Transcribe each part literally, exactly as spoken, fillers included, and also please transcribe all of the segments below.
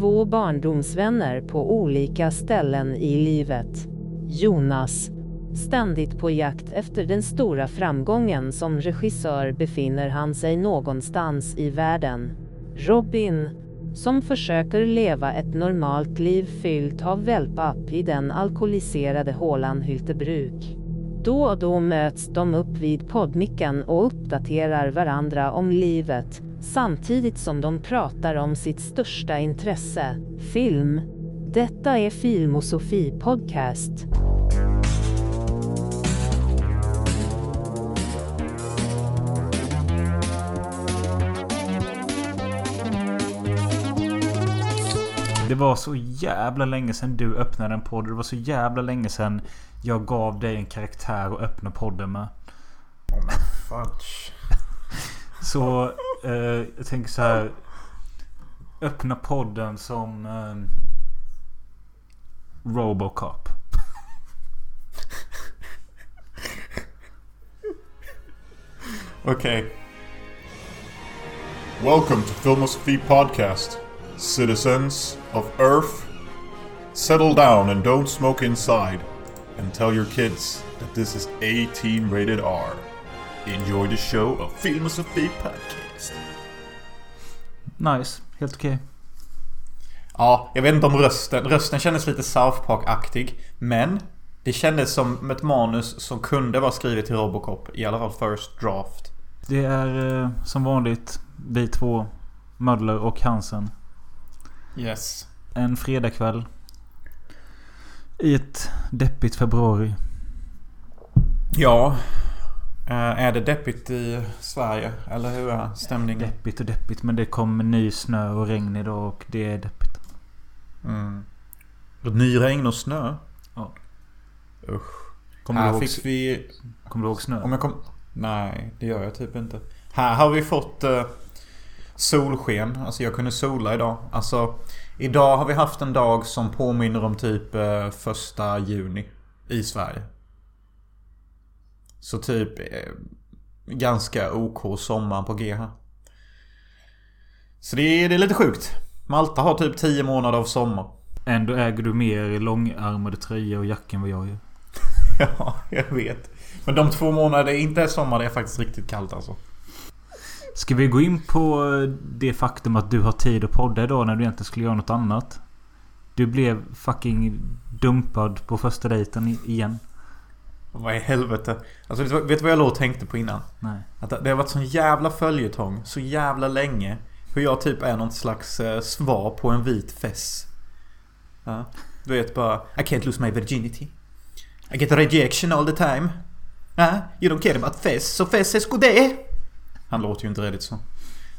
två barndomsvänner på olika ställen i livet. Jonas, ständigt på jakt efter den stora framgången som regissör, befinner han sig någonstans i världen. Robin, som försöker leva ett normalt liv fyllt av wellpapp i den alkoholiserade hålan Hyltebruk. Då och då möts de upp vid poddmicken och uppdaterar varandra om livet, samtidigt som de pratar om sitt största intresse, film. Detta är Filmosofie podcast. Det var så jävla länge sedan du öppnade en podd. Det var så jävla länge sedan jag gav dig en karaktär och öppna podden med. Oh my fudge. Så eh, jag tänker så här. Öppna podden som eh, Robocop. Okej. Okay. Welcome to Filmosofie podcast. Citizens of Earth, settle down and don't smoke inside, and tell your kids that this is eighteen rated R. Enjoy the show of Filmosofie podcast. Nice, helt okej. Okay. Ja, jag vet inte om rösten. Rösten kändes lite South Park-aktig, men det kändes som ett manus som kunde vara skrivet till Robocop, i alla fall first draft. Det är eh, som vanligt vi två, Mödler och Hansen. Yes. En fredagkväll i ett deppigt februari. Ja. Är det deppigt i Sverige? Eller hur är stämningen? Deppigt och deppigt, men det kommer ny snö och regn idag och det är deppigt. Mm. Ny regn och snö? Ja. Usch. Kommer här du fick ihåg... vi... Kommer du ihåg snö? Om jag kom... Nej, det gör jag typ inte. Här har vi fått... Uh... solsken, alltså jag kunde sola idag. Alltså idag har vi haft en dag som påminner om typ eh, första juni i Sverige. Så typ eh, ganska OK sommar på G H. Så det är, det är lite sjukt. Malta har typ tio månader av sommar. Ändå äger du mer långärmade tröjor och jacken vad jag gör. Ja, jag vet. Men de två månader inte är sommar, det är faktiskt riktigt kallt alltså. Ska vi gå in på det faktum att du har tid att podda idag när du egentligen skulle göra något annat? Du blev fucking dumpad på första dejten igen. Vad i helvete? Alltså, vet du vad jag låg och tänkte på innan? Nej. Att det har varit sån jävla följetong så jävla länge. Hur jag typ är någon slags svar på en vit fess. Ja. Du vet bara, I can't lose my virginity. I get rejection all the time. Ja, you don't care about fess, so fess is good. Han låter ju inte redigt så.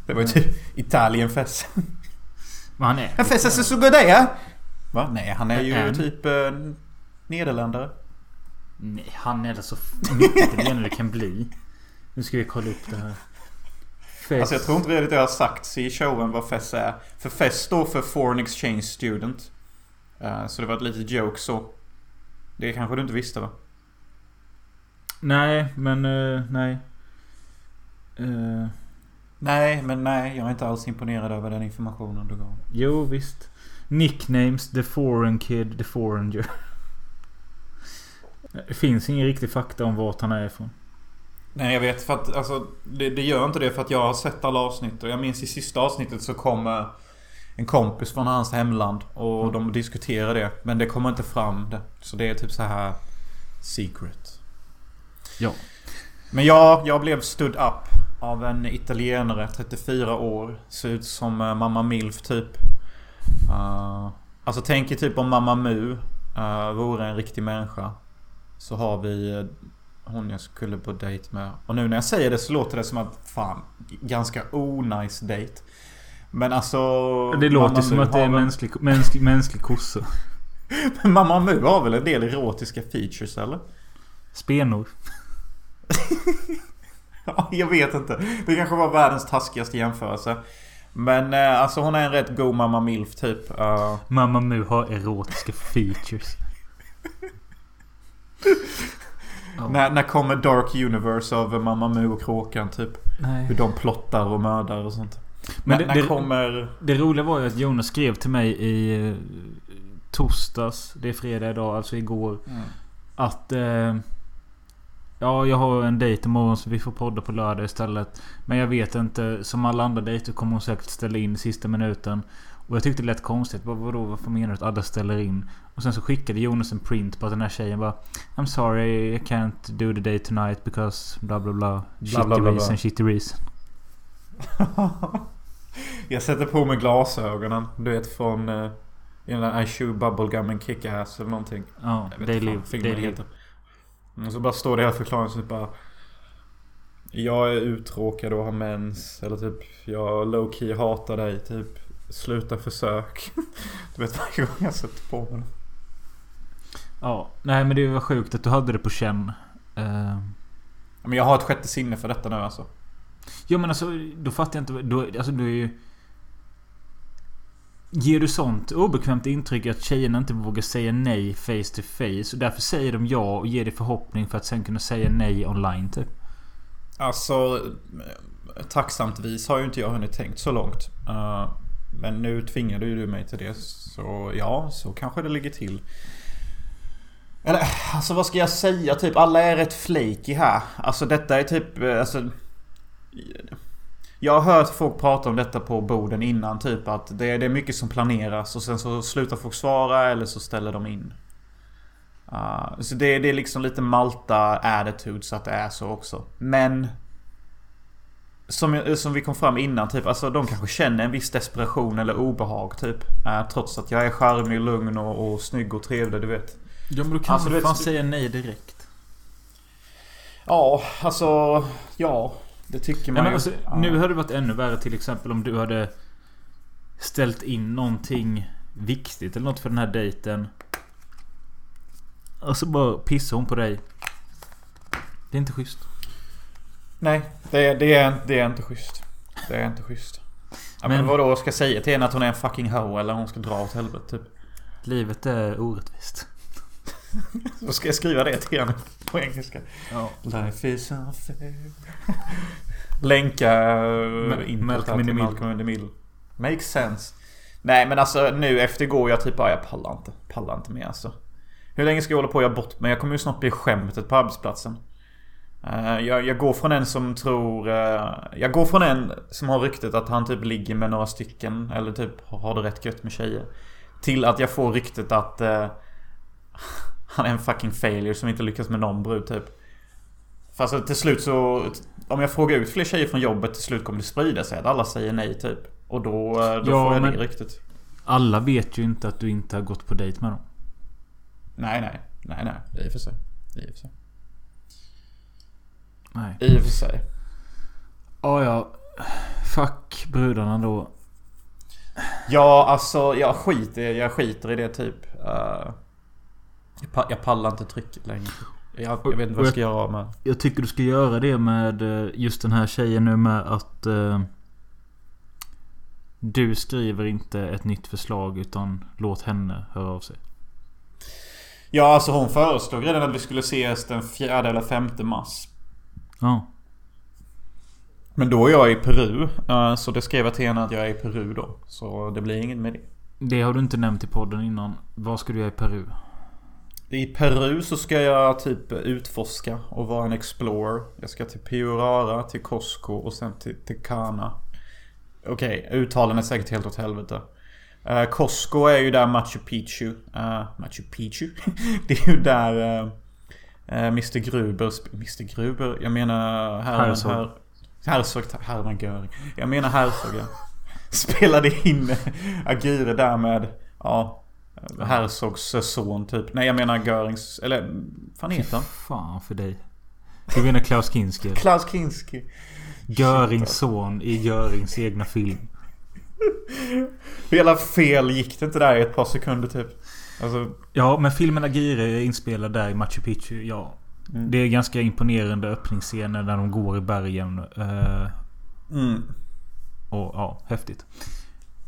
Det var ju typ Italienfest. Men han är... Fest är så god det. Va? Nej, han är ju en... typ eh, nederländare. Nej, han är det så mycket det det kan bli. Nu ska vi kolla upp det här. Fest. Alltså jag tror inte redigt jag har sagt i showen vad fest är. För fest står för Foreign Exchange Student. Uh, så det var ett litet joke så. Det kanske du inte visste va? Nej, men uh, nej. Uh, nej, men nej, jag är inte alls imponerad över den informationen du gav. Jo, visst. Nicknames, the foreign kid, the foreigner. Det finns ingen riktig fakta om vart han är ifrån. Nej, jag vet för att alltså, det, det gör inte det för att jag har sett alla avsnitt. Och jag minns i sista avsnittet så kom en kompis från hans hemland. Och mm. de diskuterade det, men det kommer inte fram det. Så det är typ så här secret. Ja. Men jag, jag blev stood up av en italienare, trettiofyra år. Ser ut som Mamma Milf typ. uh, Alltså tänk er typ om Mamma Mu uh, vore en riktig människa. Så har vi uh, hon jag skulle på dejt med. Och nu när jag säger det så låter det som att fan, ganska onajs dejt. Men alltså det låter Mamma som Mu att det är en mänsklig, mänsklig, mänsklig kossa. Men Mamma Mu har väl en del erotiska features eller? Spenor. Ja, jag vet inte. Det kanske var världens taskigaste jämförelse. Men eh, alltså hon är en rätt god Mamma Milf typ. uh... Mamma Mu har erotiska features. oh. när, när kommer Dark Universe av Mamma Mu och Kråkan typ? Nej. Hur de plottar och mördar och sånt. Men det, det, kommer... det roliga var ju att Jonas skrev till mig i torsdags, det är fredag idag, alltså igår, mm. att eh, ja, jag har en dejt imorgon så vi får podda på lördag istället. Men jag vet inte, som alla andra dejter kommer hon säkert ställa in sista minuten. Och jag tyckte det lät konstigt, bara, vadå, varför menar du att alla ställer in? Och sen så skickade Jonas en print på att den här tjejen bara, I'm sorry, I can't do the day tonight because bla bla bla, shitty bla, bla, bla. reason, shitty reason. Jag sätter på mig glasögonen, du vet, från uh, I chew bubblegum and kick-ass eller någonting. Ja, oh, daily, daily. Och så bara står det här förklaringen typ bara, jag är uttråkad och har mens, eller typ, jag low-key hatar dig, typ sluta försök. Du vet varje gång jag sätter på mig. Ja, nej men det var sjukt att du hade det på känn. uh... Men jag har ett sjätte sinne för detta nu alltså. Ja men alltså, då fattar jag inte då, alltså du är ju... Ger du sånt obekvämt intryck att tjejerna inte vågar säga nej face to face, och därför säger de ja och ger dig förhoppning för att sen kunna säga nej online typ. Alltså tacksamt vis har ju inte jag hunnit tänkt så långt. uh... Men nu tvingade ju du mig till det. Så ja, så kanske det ligger till. Eller, alltså vad ska jag säga? Typ, alla är rätt flaky här. Alltså detta är typ... Alltså, jag har hört folk prata om detta på borden innan. Typ att det är, det är mycket som planeras. Och sen så slutar folk svara eller så ställer de in. Uh, så det, det är liksom lite Malta-attitude så att det är så också. Men... Som, som vi kom fram innan, typ, alltså de kanske känner en viss desperation eller obehag typ, äh, trots att jag är charmig, lugn och, och snygg och trevlig, du vet. Ja, men då kan alltså, du fan säga nej direkt. Ja, alltså, ja, det tycker man ja, ju. Alltså, ja. Nu hade det varit ännu värre till exempel om du hade ställt in någonting viktigt eller något för den här dejten. Och så bara pissar hon på dig. Det är inte schysst. Nej, det är, det, är, det är inte schysst. Det är inte schysst. Ja, men, men vad då ska jag säga till henne, att hon är en fucking hoe eller hon ska dra åt helvete typ. Livet är orättvist. Så ska jag skriva det till henne på engelska. Ja. Life is unfair. Länka men, in Malcolm in the Malcolm in the Middle. Makes sense. Nej, men alltså nu efter går jag typ, ah, jag pallar inte. Pallar inte mer alltså. Hur länge ska jag hålla på? Jag bort, men jag kommer ju snart bli skämtet på arbetsplatsen. Uh, jag, jag går från en som tror uh, jag går från en som har ryktet att han typ ligger med några stycken eller typ har det rätt gött med tjejer, till att jag får ryktet att uh, han är en fucking failure som inte lyckas med någon brud typ. Fast till slut så, om jag frågar ut fler tjejer från jobbet, till slut kommer det sprida sig att alla säger nej typ. Och då, uh, då ja, får jag det ryktet. Alla vet ju inte att du inte har gått på dejt med dem. Nej, nej, nej, nej. I och för sig. I och för sig. Nej. I och för sig. Ja, ja. Fuck brudarna då. Ja, alltså jag skiter, jag skiter i det typ. Uh, jag, jag pallar inte trycket längre. Jag, jag vet inte vad jag ska jag, göra med. Jag tycker du ska göra det med just den här tjejen nu, med att uh, du skriver inte ett nytt förslag utan låt henne höra av sig. Ja, alltså hon föreslog redan att vi skulle ses den fjärde eller femte mars. Ja. Men då är jag i Peru, så det skrev jag till henne att jag är i Peru då. Så det blir inget med det. Det har du inte nämnt i podden innan. Vad ska du göra i Peru? I Peru så ska jag typ utforska och vara en explorer. Jag ska till Piorara, till Cusco och sen till Tacana. Okej, okay, uttalen är säkert helt åt helvete. uh, Cusco är ju där Machu Picchu uh, Machu Picchu det är ju där... Uh, Mister Gruber, Mister Gruber, jag menar här, Herzog. Här, Herzog, Herman Göring. Jag menar Herzog, ja. Spelade in Aguirre där med, ja, Herzogs son typ. Nej, jag menar Görings, eller fan heter han? Fan för dig. Du menar Klaus Kinski. Klaus Kinski. Görings son i Görings egna film. Hela fel gick det inte där i ett par sekunder typ. Alltså, ja, men filmen Aguirre är inspelad där i Machu Picchu, ja. Mm. Det är ganska imponerande öppningsscener när de går i bergen. Uh, mm. Och ja, häftigt.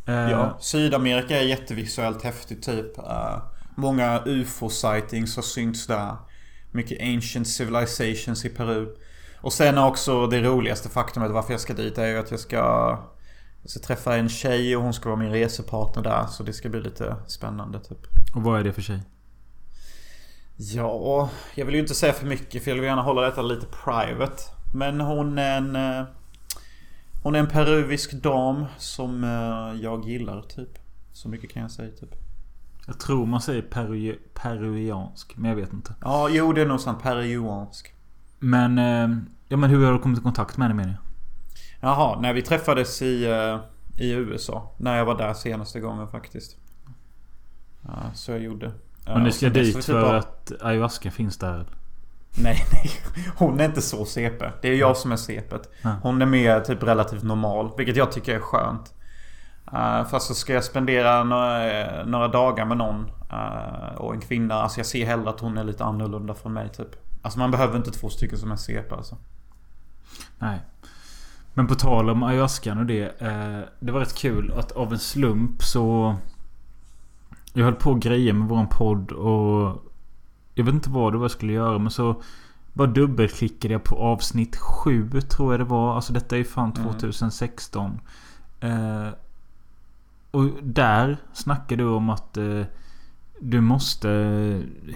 Uh, ja, Sydamerika är jättevisuellt häftigt typ. Uh, många U F O-sightings har synts där. Mycket ancient civilizations i Peru. Och sen också det roligaste faktumet varför jag ska dit är ju att jag ska... Jag ska träffa en tjej och hon ska vara min resepartner där, så det ska bli lite spännande typ. Och vad är det för tjej? Ja, jag vill ju inte säga för mycket, för jag vill gärna hålla detta lite private. Men hon är en hon är en peruvisk dam som jag gillar typ. Så mycket kan jag säga typ. Jag tror man säger peru, peruansk, men jag vet inte. Ja, jo, det är nog sant, peruansk. Men, ja, men hur har du kommit i kontakt med henne menar jag? Jaha, när vi träffades i, i U S A. När jag var där senaste gången faktiskt. Ja, så jag gjorde. Och ni ska dit för att ayahuasca finns där? Nej, nej. Hon är inte så C P. Det är jag som är C P:et. Hon är mer typ relativt normal, vilket jag tycker är skönt. Uh, fast så ska jag spendera några, några dagar med någon uh, och en kvinna. Alltså jag ser hellre att hon är lite annorlunda från mig typ. Alltså man behöver inte två stycken som är C P alltså. Nej. Men på tal om ayahuascan och det, eh, det var rätt kul att av en slump så jag höll på grejer med våran podd och jag vet inte vad det var jag skulle göra, men så bara dubbelklickade jag på avsnitt sju tror jag det var. Alltså detta är ju fan tjugohundrasexton. Mm. Eh, och där snackade du om att eh, du måste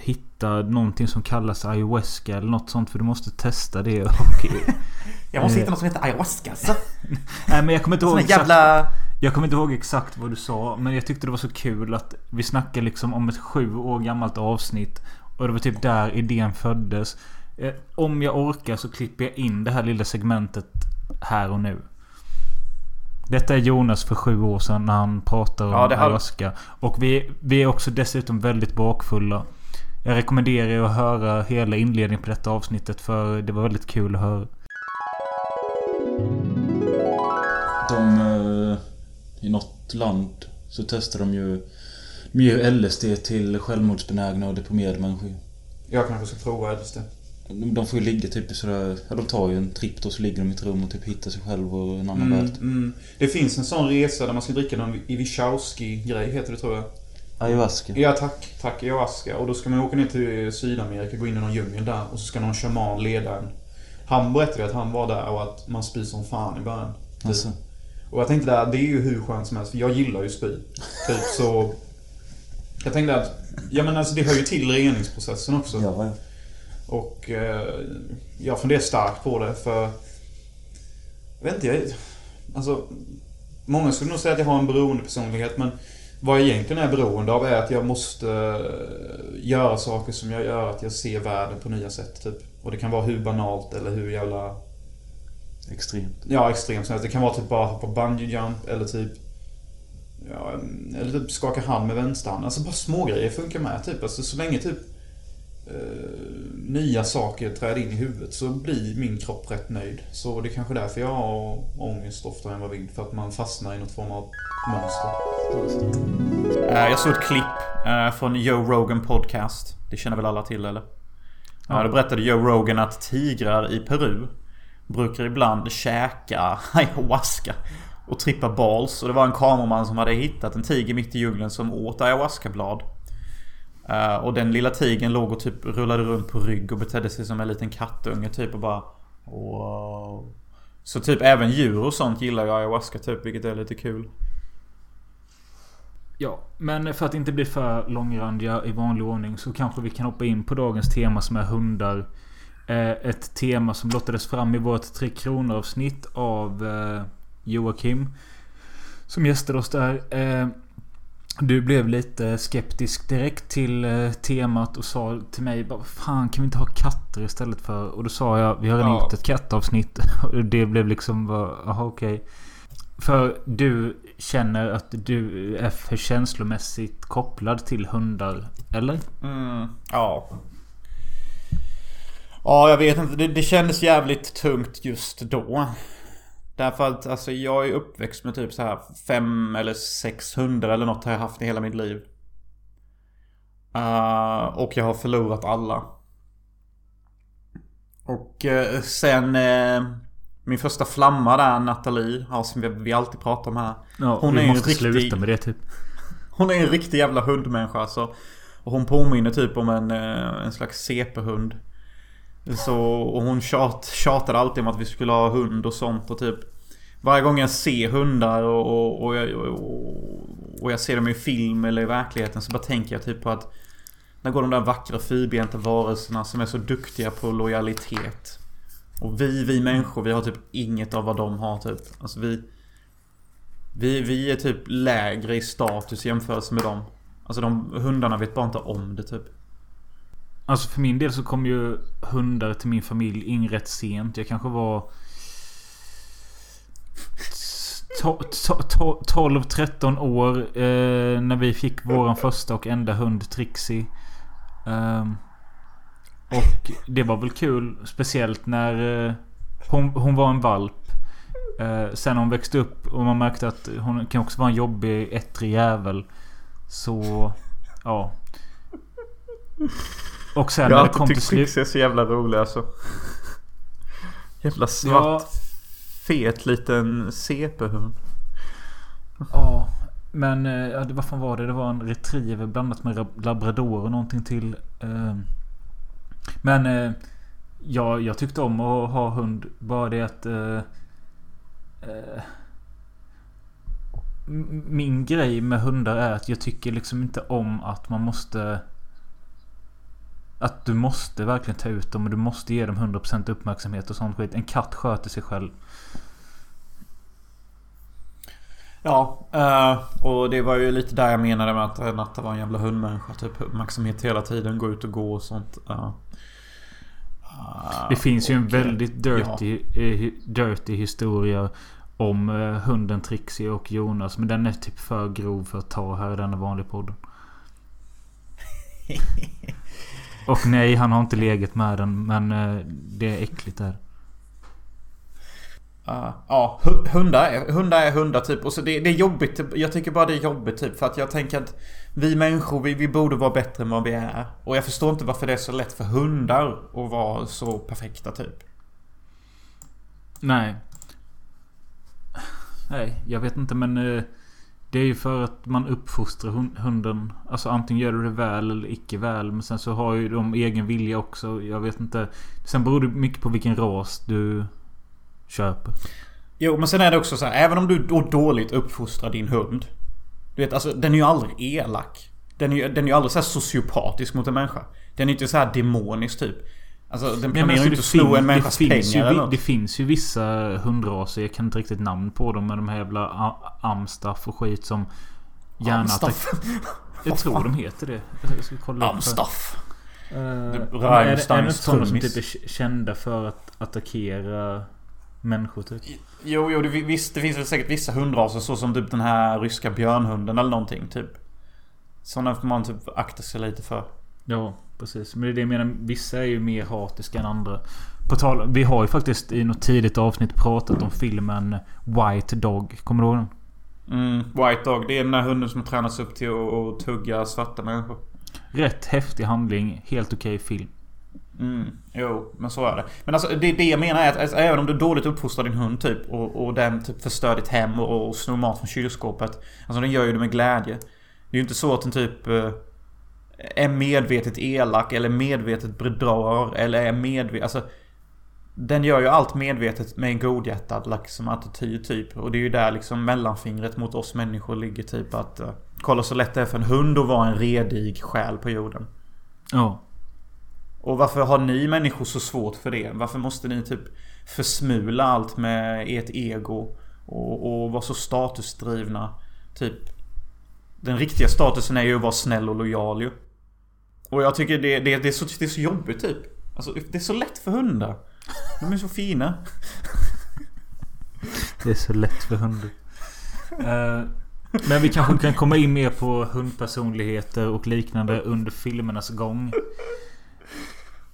hitta någonting som kallas ayahuasca eller något sånt, för du måste testa det. Och, jag måste eh, hitta något som heter ayahuasca. Nej, men jag kommer inte ihåg exakt, jävla... jag kommer inte ihåg exakt vad du sa, men jag tyckte det var så kul att vi snackade liksom om ett sju år gammalt avsnitt och det var typ där idén föddes. Eh, om jag orkar så klipper jag in det här lilla segmentet här och nu. Detta är Jonas för sju år sedan när han pratar om ja, ayahuasca. Och vi, vi är också dessutom väldigt bakfulla. Jag rekommenderar er att höra hela inledningen på detta avsnittet, för det var väldigt kul att höra. De, i något land så testar de ju de ger L S D till självmordsbenägna och deprimerade människor. Jag kanske ska prova L S D. De får ju ligga typ i sådär, ja, de tar ju en tripp och så ligger de i ett rum och typ hittar sig själv och en annan mm, värld. Mm. Det finns en sån resa där man ska dricka någon Iwishowski-grej heter det tror jag. Ayahuasca. Ja tack, tack ayahuasca. Och då ska man åka ner till Sydamerika, gå in i någon djungel där och så ska någon shaman leda en. Han berättade att han var där och att man spyr som fan i början. Typ. Alltså. Och jag tänkte där, det är ju hur skönt som helst, för jag gillar ju spy. Typ så, jag tänkte att, ja men alltså det hör ju till reningsprocessen också. Ja, ja. Och eh, jag funderar starkt på det, för jag vet inte, jag, alltså många skulle nog säga att jag har en beroendepersonlighet, men vad jag egentligen är beroende av är att jag måste eh, göra saker som jag gör att jag ser världen på nya sätt typ. Och det kan vara hur banalt eller hur jävla extremt. Ja, extremt. Det kan vara typ bara hoppa bungee jump eller typ ja, eller typ skaka hand med vänsterhand. Alltså bara små grejer funkar med typ, alltså så länge typ Uh, nya saker träder in i huvudet så blir min kropp rätt nöjd. Så det är kanske därför jag har ångest oftare än vad vind, för att man fastnar i något form av mönster. uh, Jag såg ett klipp uh, från Joe Rogan podcast. Det känner väl alla till eller? Ja. Uh, då berättade Joe Rogan att tigrar i Peru brukar ibland käka ayahuasca och trippa balls. Och det var en kameraman som hade hittat en tiger mitt i djungeln som åt ayahuascablad. Uh, och den lilla tigen låg och typ rullade runt på rygg och betedde sig som en liten kattunge typ och bara wow. Så typ även djur och sånt gillar ju ayahuasca typ, vilket är lite kul. Ja, men för att inte bli för långrandiga i vanlig ordning så kanske vi kan hoppa in på dagens tema som är hundar. eh, Ett tema som lottades fram i vårt tre kronor avsnitt av eh, Joakim som gästade oss där. eh, Du blev lite skeptisk direkt till temat och sa till mig, vad fan kan vi inte ha katter istället för? Och då sa jag, vi har redan ja. gjort ett kattavsnitt. Och det blev liksom, jaha okej okay. För du känner att du är för känslomässigt kopplad till hundar, eller? Mm, ja. Ja, jag vet inte, det, det kändes jävligt tungt just då. Därför att alltså, jag är uppväxt med typ så här fem eller sex hundar eller något har jag haft i hela mitt liv. Uh, och jag har förlorat alla. Och uh, sen uh, min första flamma där, Nathalie, ja, som vi, vi alltid pratar om här. Ja, hon är ju en riktig, med det, typ. Hon är en riktig jävla hundmänniska alltså. Och hon påminner typ om en, uh, en slags C P-hund. Så, och hon tjat, tjatade alltid om att vi skulle ha hund och sånt och typ. varje gång jag ser hundar och, och, och, jag, och, och jag ser dem i film eller i verkligheten, så bara tänker jag typ på att när går de där vackra fyrbenta varelserna som är så duktiga på lojalitet. Och vi, vi människor, vi har typ inget av vad de har typ. Alltså vi, vi, vi är typ lägre i status i jämförelse med dem. Alltså de hundarna vet bara inte om det typ. Alltså för min del så kom ju hundar till min familj in rätt sent. Jag kanske var tolv tretton år eh, när vi fick våran första och enda hund Trixie. Um, och det var väl kul, speciellt när eh, hon, hon var en valp. Eh, sen hon växte upp och man märkte att hon kan också vara en jobbig ettrig jävel. Så ja. Och sen jag när det kom till slut Trixie är så jävla rolig alltså. Jävla svart. Ja. Fet liten C P-hund. Ja, men ja, vad fan var det? Det var en retriever blandat med labrador och någonting till. Men ja, jag tyckte om att ha hund. Bara det att eh, min grej med hundar är att jag tycker liksom inte om att man måste, att du måste verkligen ta ut dem och du måste ge dem hundra procent uppmärksamhet och sånt skit. En katt sköter sig själv. Ja, och det var ju lite där jag menade med att Renata var en jävla hundmänniska. Typ uppmärksamhet hela tiden, gå ut och gå och sånt. Det finns ju en väldigt dirty, ja. dirty historia om hunden Trixie och Jonas. Men den är typ för grov för att ta här i denna vanliga podden. Och nej, han har inte legat med den, men det är äckligt där. Uh, ja, hundar, hundar är hundar typ. Och så det, det är jobbigt, jag tycker bara det är jobbigt typ. För att jag tänker att vi människor, vi, vi borde vara bättre än vad vi är. Och jag förstår inte varför det är så lätt för hundar att vara så perfekta typ. Nej. Nej, jag vet inte, men uh, det är ju för att man uppfostrar hund, hunden. Alltså antingen gör du det väl eller icke väl. Men sen så har ju de egen vilja också. Jag vet inte. Sen beror det mycket på vilken ras du köper. Jo, men sen är det också så här, även om du då dåligt uppfostrar din hund, du vet, alltså den är ju aldrig elak. Den är ju, den är ju aldrig så här sociopatisk mot en människa. Den är inte så här demonisk typ. Alltså den planerar ju inte att slå en människas pengar ju, eller något. Det finns ju vissa hundraser, jag kan inte riktigt namn på dem, men de här jävla a- amstaff och skit som gärna amstaff. Jag tror de heter det. Jag ska kolla amstaff. Uh, är det sådana som typ är kända för att attackera människor typ? Jo, jo det, visst, det finns väl säkert vissa hundraser, så som typ den här ryska björnhunden eller någonting typ. Sådana får man typ akta sig lite för. Ja, precis. Men det är det jag menar, vissa är ju mer hatiska än andra. På tal, vi har ju faktiskt i något tidigt avsnitt pratat om filmen White Dog. Kommer du ihåg den? Mm, White Dog, det är den där hunden som tränas upp till att tugga svarta människor. Rätt häftig handling, helt okej film. Mm, jo, men så är det. Men alltså det, det jag menar är att alltså, även om du dåligt uppfostrar din hund typ och, och den typ förstör ditt hem och, och snor mat från kylskåpet, alltså den gör ju det med glädje. Det är ju inte så att den typ eh, är medvetet elak eller medvetet bedrar eller är medvetet, alltså den gör ju allt medvetet med en godhjärtad liksom attityd typ. Och det är ju där liksom mellanfingret mot oss människor ligger typ, att eh, kolla så lätt det är för en hund att vara en redig själ på jorden. Ja. Oh. Och varför har ni människor så svårt för det? Varför måste ni typ försmula allt med ert ego och, och vara så statusdrivna? Typ, den riktiga statusen är ju att vara snäll och lojal ju. Och jag tycker det, det, det, är, så, det är så jobbigt typ. Alltså, det är så lätt för hundar. De är så fina. Det är så lätt för hundar. Uh, men vi kanske kan komma in mer på hundpersonligheter och liknande under filmernas gång.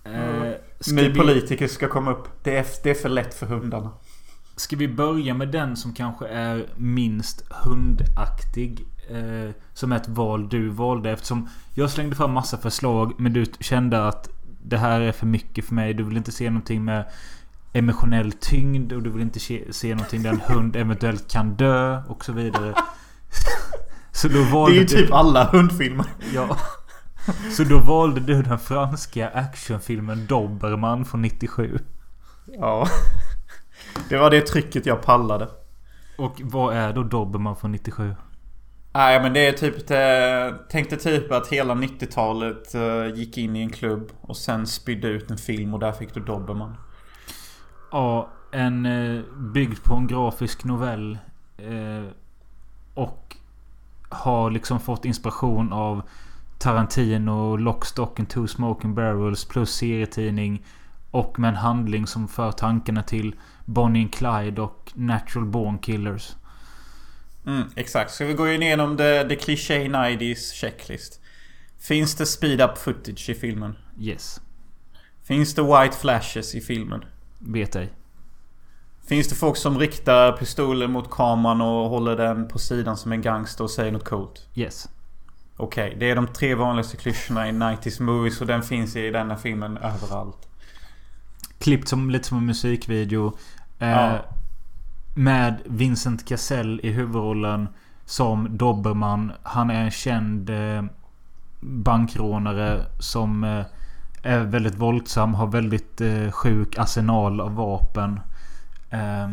Mm. Eh, ska Ny vi... politiker ska komma upp. Det är, det är för lätt för hundarna. Ska vi börja med den som kanske är minst hundaktig, eh, som är ett val du valde? Eftersom jag slängde fram massa förslag, men du kände att det här är för mycket för mig. Du vill inte se någonting med emotionell tyngd, och du vill inte se någonting där en hund eventuellt kan dö och så vidare. Så då valde det är ju typ du... alla hundfilmer. Ja. Så då valde du den franska actionfilmen Dobermann från nittiosju. Ja. Det var det trycket jag pallade. Och vad är då Dobermann från nittiosju? Nej, men det är typ det, tänkte typ att hela nittiotalet gick in i en klubb och sen spydde ut en film och där fick du Dobermann. Ja, en byggd på en grafisk novell och har liksom fått inspiration av Tarantino, Lock, Stock and Two Smoking Barrels plus serietidning och med en handling som för tankarna till Bonnie and Clyde och Natural Born Killers. Mm, exakt, så vi går igenom the, the cliché nittiotalet checklist. Finns det speed up footage i filmen? Yes. Finns det white flashes i filmen? Vet ej. Finns det folk som riktar pistoler mot kameran och håller den på sidan som en gangster och säger något coolt? Yes. Okej, okay, det är de tre vanligaste klyschorna i nittiotalet movies och den finns i denna filmen överallt. Klippt som lite som en musikvideo. Eh, ja. Med Vincent Cassel i huvudrollen som Dobermann. Han är en känd eh, bankrånare som eh, är väldigt våldsam, har väldigt eh, sjuk arsenal av vapen. Eh,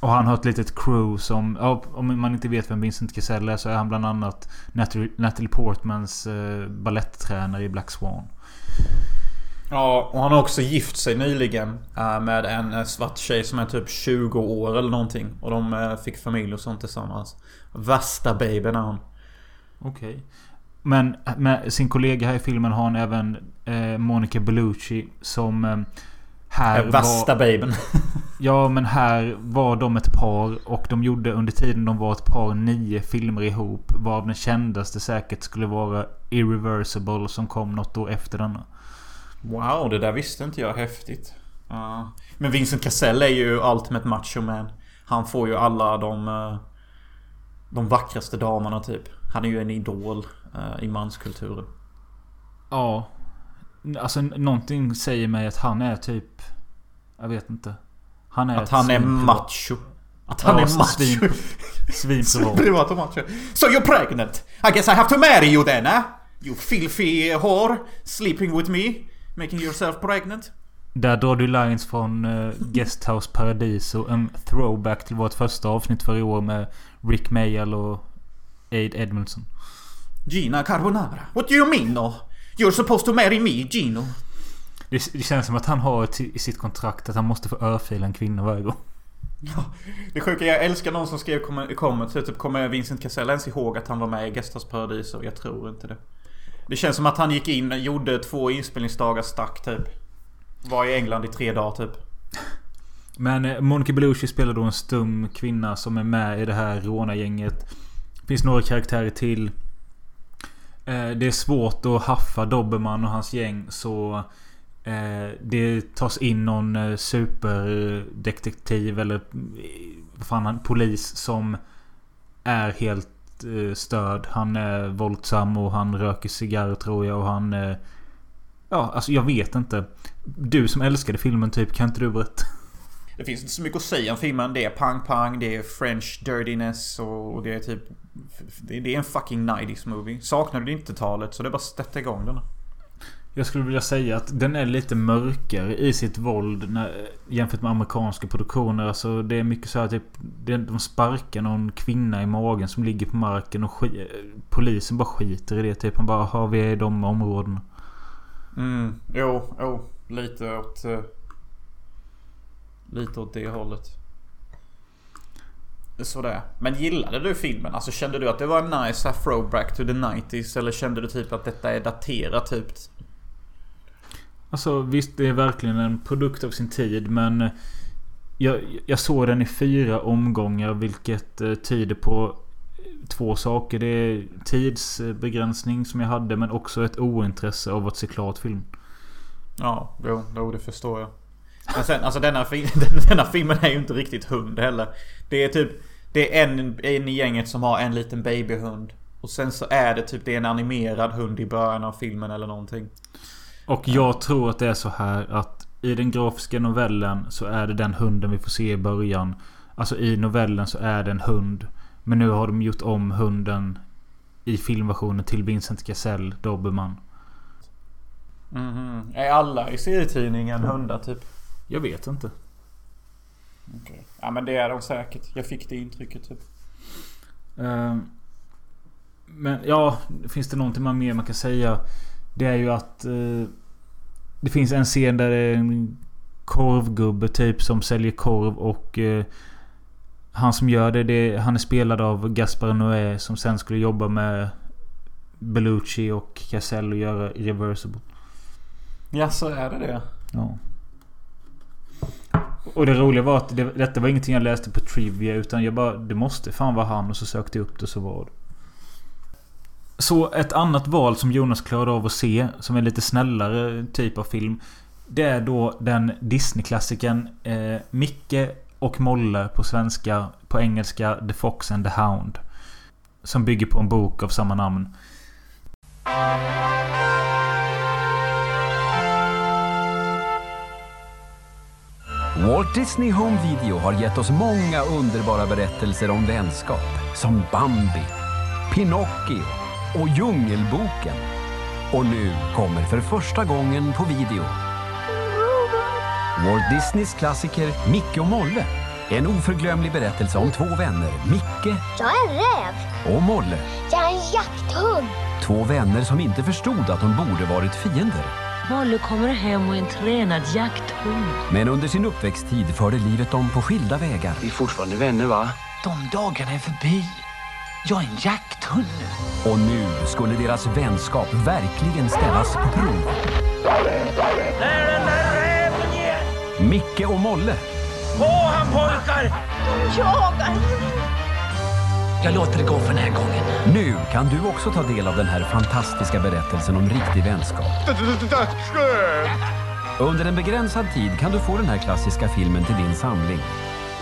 och han har ett litet crew som, ja, om man inte vet vem Vincent Cassel är så är han bland annat Natalie, Natalie Portmans eh, balletttränare i Black Swan. Ja, och han har också gift sig nyligen äh, med en svart tjej som är typ tjugo år eller någonting. Och de äh, fick familj och sånt tillsammans. Värsta babyn är hon. Okej. Okay. Men med sin kollega här i filmen har han även äh, Monica Bellucci som äh, här äh, värsta var... babyn. Ja, men här var de ett par och de gjorde under tiden de var ett par nio filmer ihop. Varav den kändaste säkert skulle vara Irreversible som kom något år efter denna. Wow, det där visste inte jag. Häftigt. uh, Men Vincent Cassel är ju ultimate macho man. Han får ju alla de uh, de vackraste damerna typ. Han är ju en idol uh, i manskulturen. Ja. Alltså någonting säger mig att han är typ, jag vet inte, han är Att han är macho Att han ja, är macho. Svinprivat och macho. So you're pregnant, I guess I have to marry you then, eh? You filthy whore, sleeping with me, making yourself pregnant. Där drar du lines från uh, Guesthouse Paradiso, en throwback till vårt första avsnitt för i år med Rick Mayall och Aid Edmondson. Gina Carbonara, what do you mean no? You're supposed to marry me, Gino. Det, det känns som att han har t- i sitt kontrakt att han måste få örfila en kvinna varje gång. Ja, det sjuka, jag älskar någon som skrev i comments typ, kommer Vincent Cassel ens ihåg att han var med i Guesthouse Paradiso? Jag tror inte det. Det känns som att han gick in och gjorde två inspelningsdagar stack typ. Var i England i tre dagar typ. Men Monica Bellucci spelar då en stum kvinna som är med i det här rånargänget. Finns några karaktärer till. Det är svårt att haffa Dobermann och hans gäng, så det tas in någon superdetektiv eller vad fan, polis som är helt störd. Han är våldsam och han röker cigarr tror jag och han, ja alltså jag vet inte. Du som älskade filmen typ, kan inte du berätta? Det finns inte så mycket att säga om filmen. Det är pang pang, det är French dirtiness och det är typ, det är en fucking nittiotalet movie. Saknar du inte talet så det är bara att sätta igång den. Jag skulle vilja säga att den är lite mörkare i sitt våld när, jämfört med amerikanska produktioner. Alltså det är mycket så här typ, de sparkar någon kvinna i magen som ligger på marken och sk- polisen bara skiter i det typ. Han bara, har vi i de områdena. Mm, jo, jo, lite åt lite åt det hållet. Sådär. Men gillade du filmen? Alltså kände du att det var en nice throwback to the nittiotalet eller kände du typ att detta är daterat typ? Alltså visst, det är verkligen en produkt av sin tid, men jag, jag såg den i fyra omgångar vilket eh, tyder på två saker. Det är tidsbegränsning som jag hade men också ett ointresse av att se klart film. Ja, jo, jo det förstår jag. Men sen, alltså denna, denna filmen är ju inte riktigt hund heller. Det är typ, det är en, en i gänget som har en liten babyhund. Och sen så är det typ, det är en animerad hund i början av filmen eller någonting. Och jag tror att det är så här att i den grafiska novellen så är det den hunden vi får se i början. Alltså i novellen så är det en hund. Men nu har de gjort om hunden i filmversionen till Vincent Cassel, Dobermann. Mm-hmm. Är alla i serietidningen hundar typ? Jag vet inte. Okay. Ja, men det är de säkert. Jag fick det intrycket typ. Um, men ja, finns det någonting man mer man kan säga? Det är ju att uh, det finns en scen där det är en korvgubbe typ som säljer korv och uh, han som gör det, det, han är spelad av Gaspar Noé som sen skulle jobba med Bellucci och Cassel och göra Irreversible. Ja, så är det det. Ja. Och det roliga var att det, detta var ingenting jag läste på trivia, utan jag bara, det måste fan vara han, och så sökte jag upp det, så var det. Så ett annat val som Jonas klarade av att se, som är lite snällare typ av film, det är då den Disney-klassiken eh, Micke och Molle på svenska, på engelska The Fox and the Hound, som bygger på en bok av samma namn. Walt Disney Home Video har gett oss många underbara berättelser om vänskap, som Bambi, Pinocchio och Djungelboken. Och nu kommer för första gången på video Walt Disneys klassiker Micke och Molle. En oförglömlig berättelse om två vänner, Micke, jag är en räv, och Molle, jag är en jakthund. Två vänner som inte förstod att de borde varit fiender. Molle kommer hem och en tränad jakthund. Men under sin uppväxttid förde livet dem på skilda vägar. Vi är fortfarande vänner, va? De dagarna är förbi. Jag är en jakthund. Och nu skulle deras vänskap verkligen ställas på prov. Där är den där räven igen! Micke och Molle. Åh, han pojkar! De jagar! Jag låter det gå för den här gången. Nu kan du också ta del av den här fantastiska berättelsen om riktig vänskap. Under en begränsad tid kan du få den här klassiska filmen till din samling.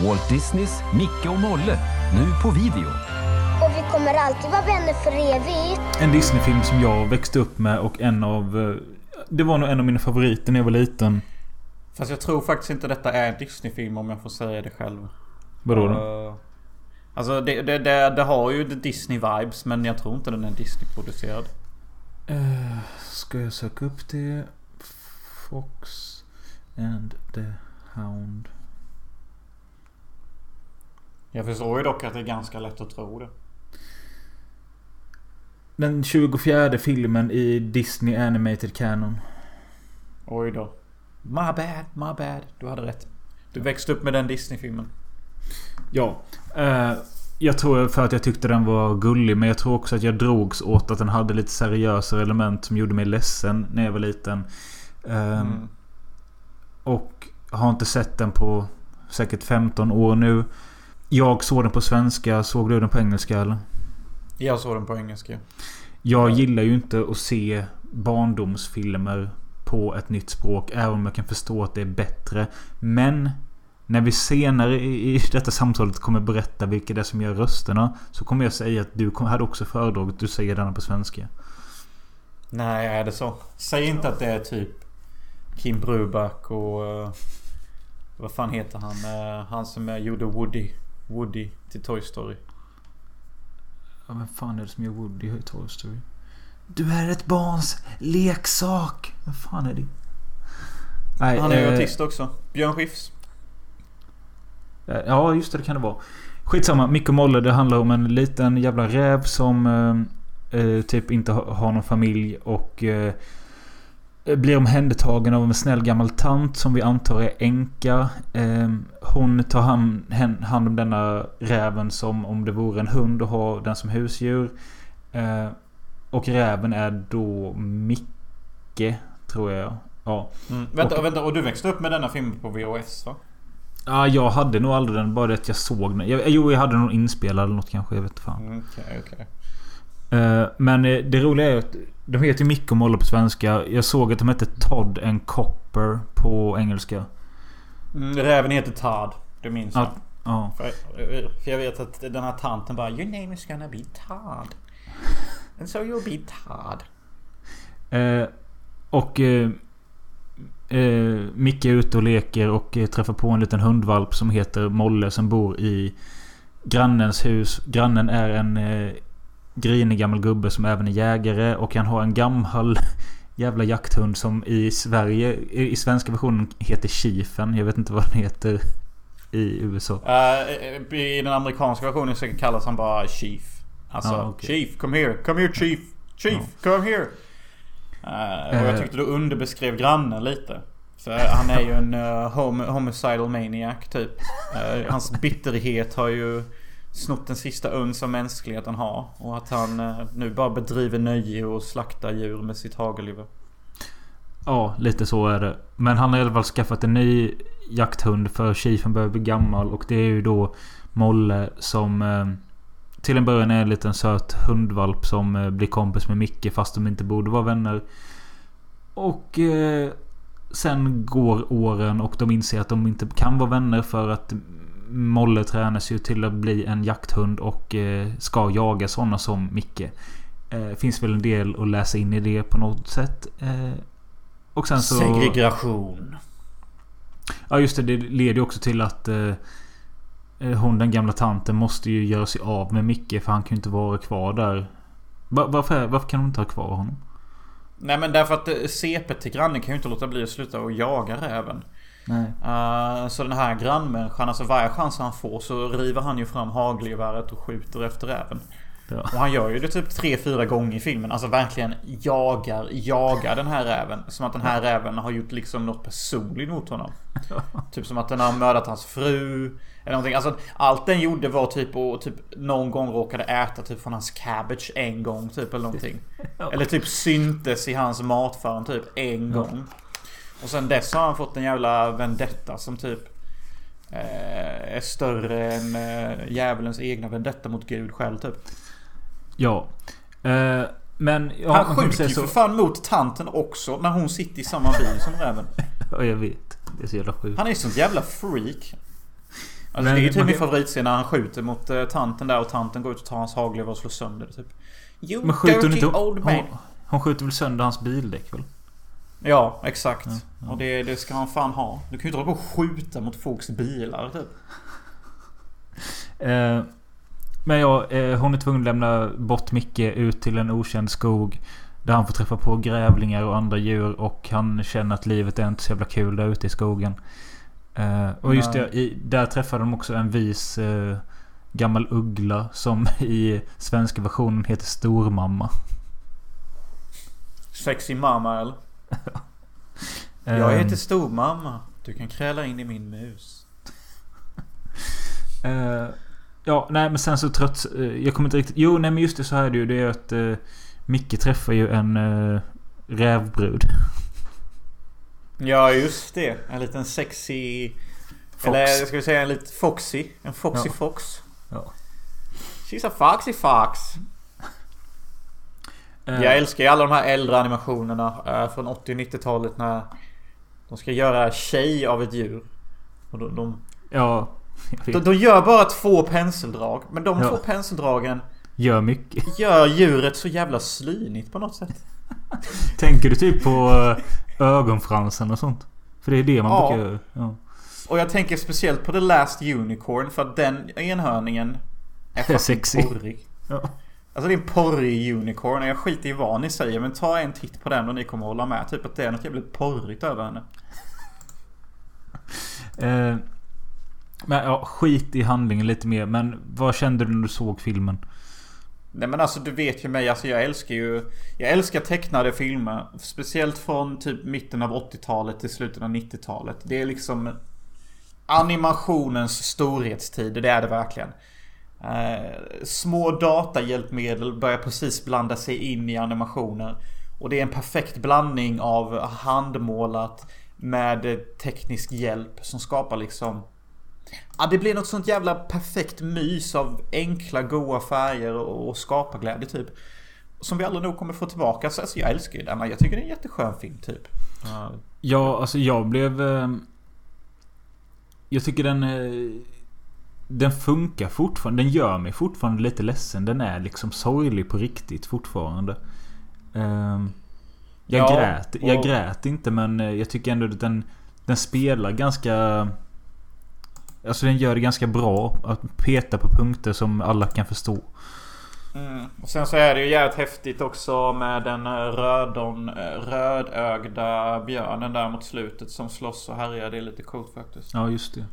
Walt Disneys Micke och Molle, nu på video. Och vi kommer alltid vara vänner för evigt. En Disney-film som jag växte upp med, och en av... det var nog en av mina favoriter när jag var liten. Fast jag tror faktiskt inte detta är en Disney-film, om jag får säga det själv. Vadå då? Alltså det, det, det, det har ju Disney-vibes, men jag tror inte den är Disney-producerad. Uh, ska jag söka upp det? Fox and the Hound. Jag förstår ju dock att det är ganska lätt att tro det. Den tjugofjärde filmen i Disney Animated Canon. Oj då. My bad, my bad. Du hade rätt. Du växte upp med den Disney-filmen. Ja, eh, jag tror för att jag tyckte den var gullig, men jag tror också att jag drogs åt att den hade lite seriösa element som gjorde mig ledsen när jag var liten. eh, mm. Och har inte sett den på säkert femton år nu. Jag såg den på svenska. Såg du den på engelska eller? Jag såg den på engelska. Jag gillar ju inte att se barndomsfilmer på ett nytt språk, även om jag kan förstå att det är bättre. Men när vi senare i detta samtalet kommer berätta vilka det är som gör rösterna, så kommer jag säga att du hade också föredragit att du säger denna på svenska. Nej, är det så? Säg inte att det är typ Kim Bruback och vad fan heter han? Han som gjorde Woody Woody till Toy Story. Ja, vem fan är det som gör Woody i Toy Story? Du är ett barns leksak. Vad fan är det? Nej, han är ju äh... artist också. Björn Skifs. Ja, just det, det kan det vara. Skitsamma, Micke och Molle, det handlar om en liten jävla räv som eh, typ inte har någon familj och eh, blir omhändertagen av en snäll gammal tant som vi antar är änka. Eh, hon tar hand, hand om denna räven som om det vore en hund och har den som husdjur. Eh, och räven är då Micke, tror jag. Ja. Mm, vänta, och, vänta, och du växte upp med denna film på V H S, va? Ah, jag hade nog aldrig den, bara det att jag såg den. Jag, jo, jag hade någon inspelad eller något kanske, jag vet fan. Okay, okay. Uh, men det roliga är att de heter Micke och Molle på svenska. Jag såg att de heter Todd and Copper på engelska. Mm, räven heter Todd, det minns jag. Uh. För, för jag vet att den här tanten bara, your name is gonna be Todd. And so you'll be Todd. Uh, och... Uh, Eh, Micke är ute och leker och eh, träffar på en liten hundvalp som heter Molle, som bor i grannens hus. Grannen är en eh, grinig gammal gubbe som även är jägare, och han har en gammal jävla jakthund som i Sverige, i svenska versionen heter Chiefen. Jag vet inte vad den heter i U S A? Uh, I den amerikanska versionen så kallas han bara Chief. Alltså, ah, okay. Chief, come here, come here Chief, Chief, ah. come here. Uh, och jag tyckte du underbeskrev grannen lite. För han är ju en uh, hom- homicidal maniac typ. Uh, hans bitterhet har ju snott den sista uns av mänskligheten har. Och att han uh, nu bara bedriver nöje och slaktar djur med sitt hagelgevär. Ja, lite så är det. Men han har i alla fall skaffat en ny jakthund för Chiefen börjar bli gammal. Och det är ju då Molle som uh, till en början är en liten söt hundvalp som uh, blir kompis med Micke fast de inte borde vara vänner. Och... Uh, sen går åren och de inser att de inte kan vara vänner för att Molle tränas ju till att bli en jakthund och ska jaga sådana som Micke. Eh, finns väl en del att läsa in i det på något sätt. Eh, och sen så... Segregation. Ja just det, det leder ju också till att eh, hon, den gamla tanten, måste ju göra sig av med Micke för han kan ju inte vara kvar där. Var, varför, varför kan hon inte ha kvar honom? Nej, men därför att C P till grannen kan ju inte låta bli att sluta och jaga räven. Nej. Uh, så den här grannmänniskan, alltså varje chans han får så river han ju fram hagelgeväret och skjuter efter räven. Ja. Och han gör ju det typ tre fyra gånger i filmen. Alltså verkligen jagar, jagar den här räven. Som att den här räven har gjort liksom något personligt mot honom. Typ som att den har mördat hans fru eller någonting. Alltså allt den gjorde var typ och typ någon gång råkade äta typ från hans cabbage en gång typ eller någonting. Eller typ syntes i hans matfärn typ en gång. Och sen dess har han fått en jävla vendetta som typ eh, är större än eh, djävulens egna vendetta mot Gud själv typ. Ja, eh, men ja, han skjuter ju så... för fan mot tanten också när hon sitter i samma bil som räven. Ja, jag vet, det är så jävla sjukt. Han är ju sånt jävla freak. Alltså, men, det är ju typ men... min favoritscen när han skjuter mot eh, tanten där och tanten går ut och tar hans hagelgevär och slår sönder det typ. You men dirty inte... old man. Hon, hon skjuter väl sönder hans bildäck väl? Ja, exakt. Ja, ja. Och det, det ska han fan ha. Du kan ju inte hålla på och skjuta mot folks bilar typ. eh... Men ja, hon är tvungen att lämna bort Micke ut till en okänd skog där han får träffa på grävlingar och andra djur och han känner att livet är inte så jävla kul där ute i skogen. Och just det, där träffar de också en vis gammal uggla som i svenska versionen heter Stormamma. Sexy mamma eller? Jag heter Stormamma. Du kan kräla in i min mus. Eh... Ja, nej men sen så trött jag kommer inte riktigt. Jo, nej men just det så här är det ju det är att uh, Micke träffar ju en uh, rävbrud. Ja, just det. En liten sexy fox. Eller ska vi säga en liten foxy, en foxy ja. Fox. Ja. She's a foxy fox. uh, jag älskar ju alla de här äldre animationerna uh, från åttio- och nittiotalet när de ska göra tjej av ett djur. Och de, de... ja. De, de gör bara två penseldrag. Men de ja. två penseldragen gör mycket. Gör djuret så jävla slynigt på något sätt. Tänker du typ på ögonfransen och sånt? För det är det man ja. brukar göra ja. Och jag tänker speciellt på The Last Unicorn. För att den enhörningen är, är sexy porrig. Ja. Alltså det är en porrig unicorn. Jag skiter i vad ni säger. Men ta en titt på den och ni kommer hålla med. Typ att det är något jävligt porrigt över henne. Eh Men ja, skit i handlingen lite mer. Men vad kände du när du såg filmen? Nej men alltså du vet ju mig alltså, jag älskar ju jag älskar tecknade filmer. Speciellt från typ mitten av åttiotalet till slutet av nittiotalet. Det är liksom animationens storhetstid. Det är det verkligen. eh, Små datahjälpmedel börjar precis blanda sig in i animationer. Och det är en perfekt blandning av handmålat med teknisk hjälp som skapar liksom ja, det blir något sånt jävla perfekt mys av enkla, goa färger och, och skaparglädje typ. Som vi aldrig nog kommer få tillbaka. Så alltså, jag älskar ju den. Jag tycker det är en jätteskön film typ. Ja, alltså jag blev... Jag tycker den... Den funkar fortfarande. Den gör mig fortfarande lite ledsen. Den är liksom sorglig på riktigt fortfarande. Jag, ja, grät, jag och... grät inte, men jag tycker ändå att den, den spelar ganska... Alltså den gör det ganska bra att peta på punkter som alla kan förstå. Mm. Och sen så är det ju jävligt häftigt också med den rödon, rödögda björnen där mot slutet som slåss och härjar. Det är lite coolt faktiskt. Ja, just det.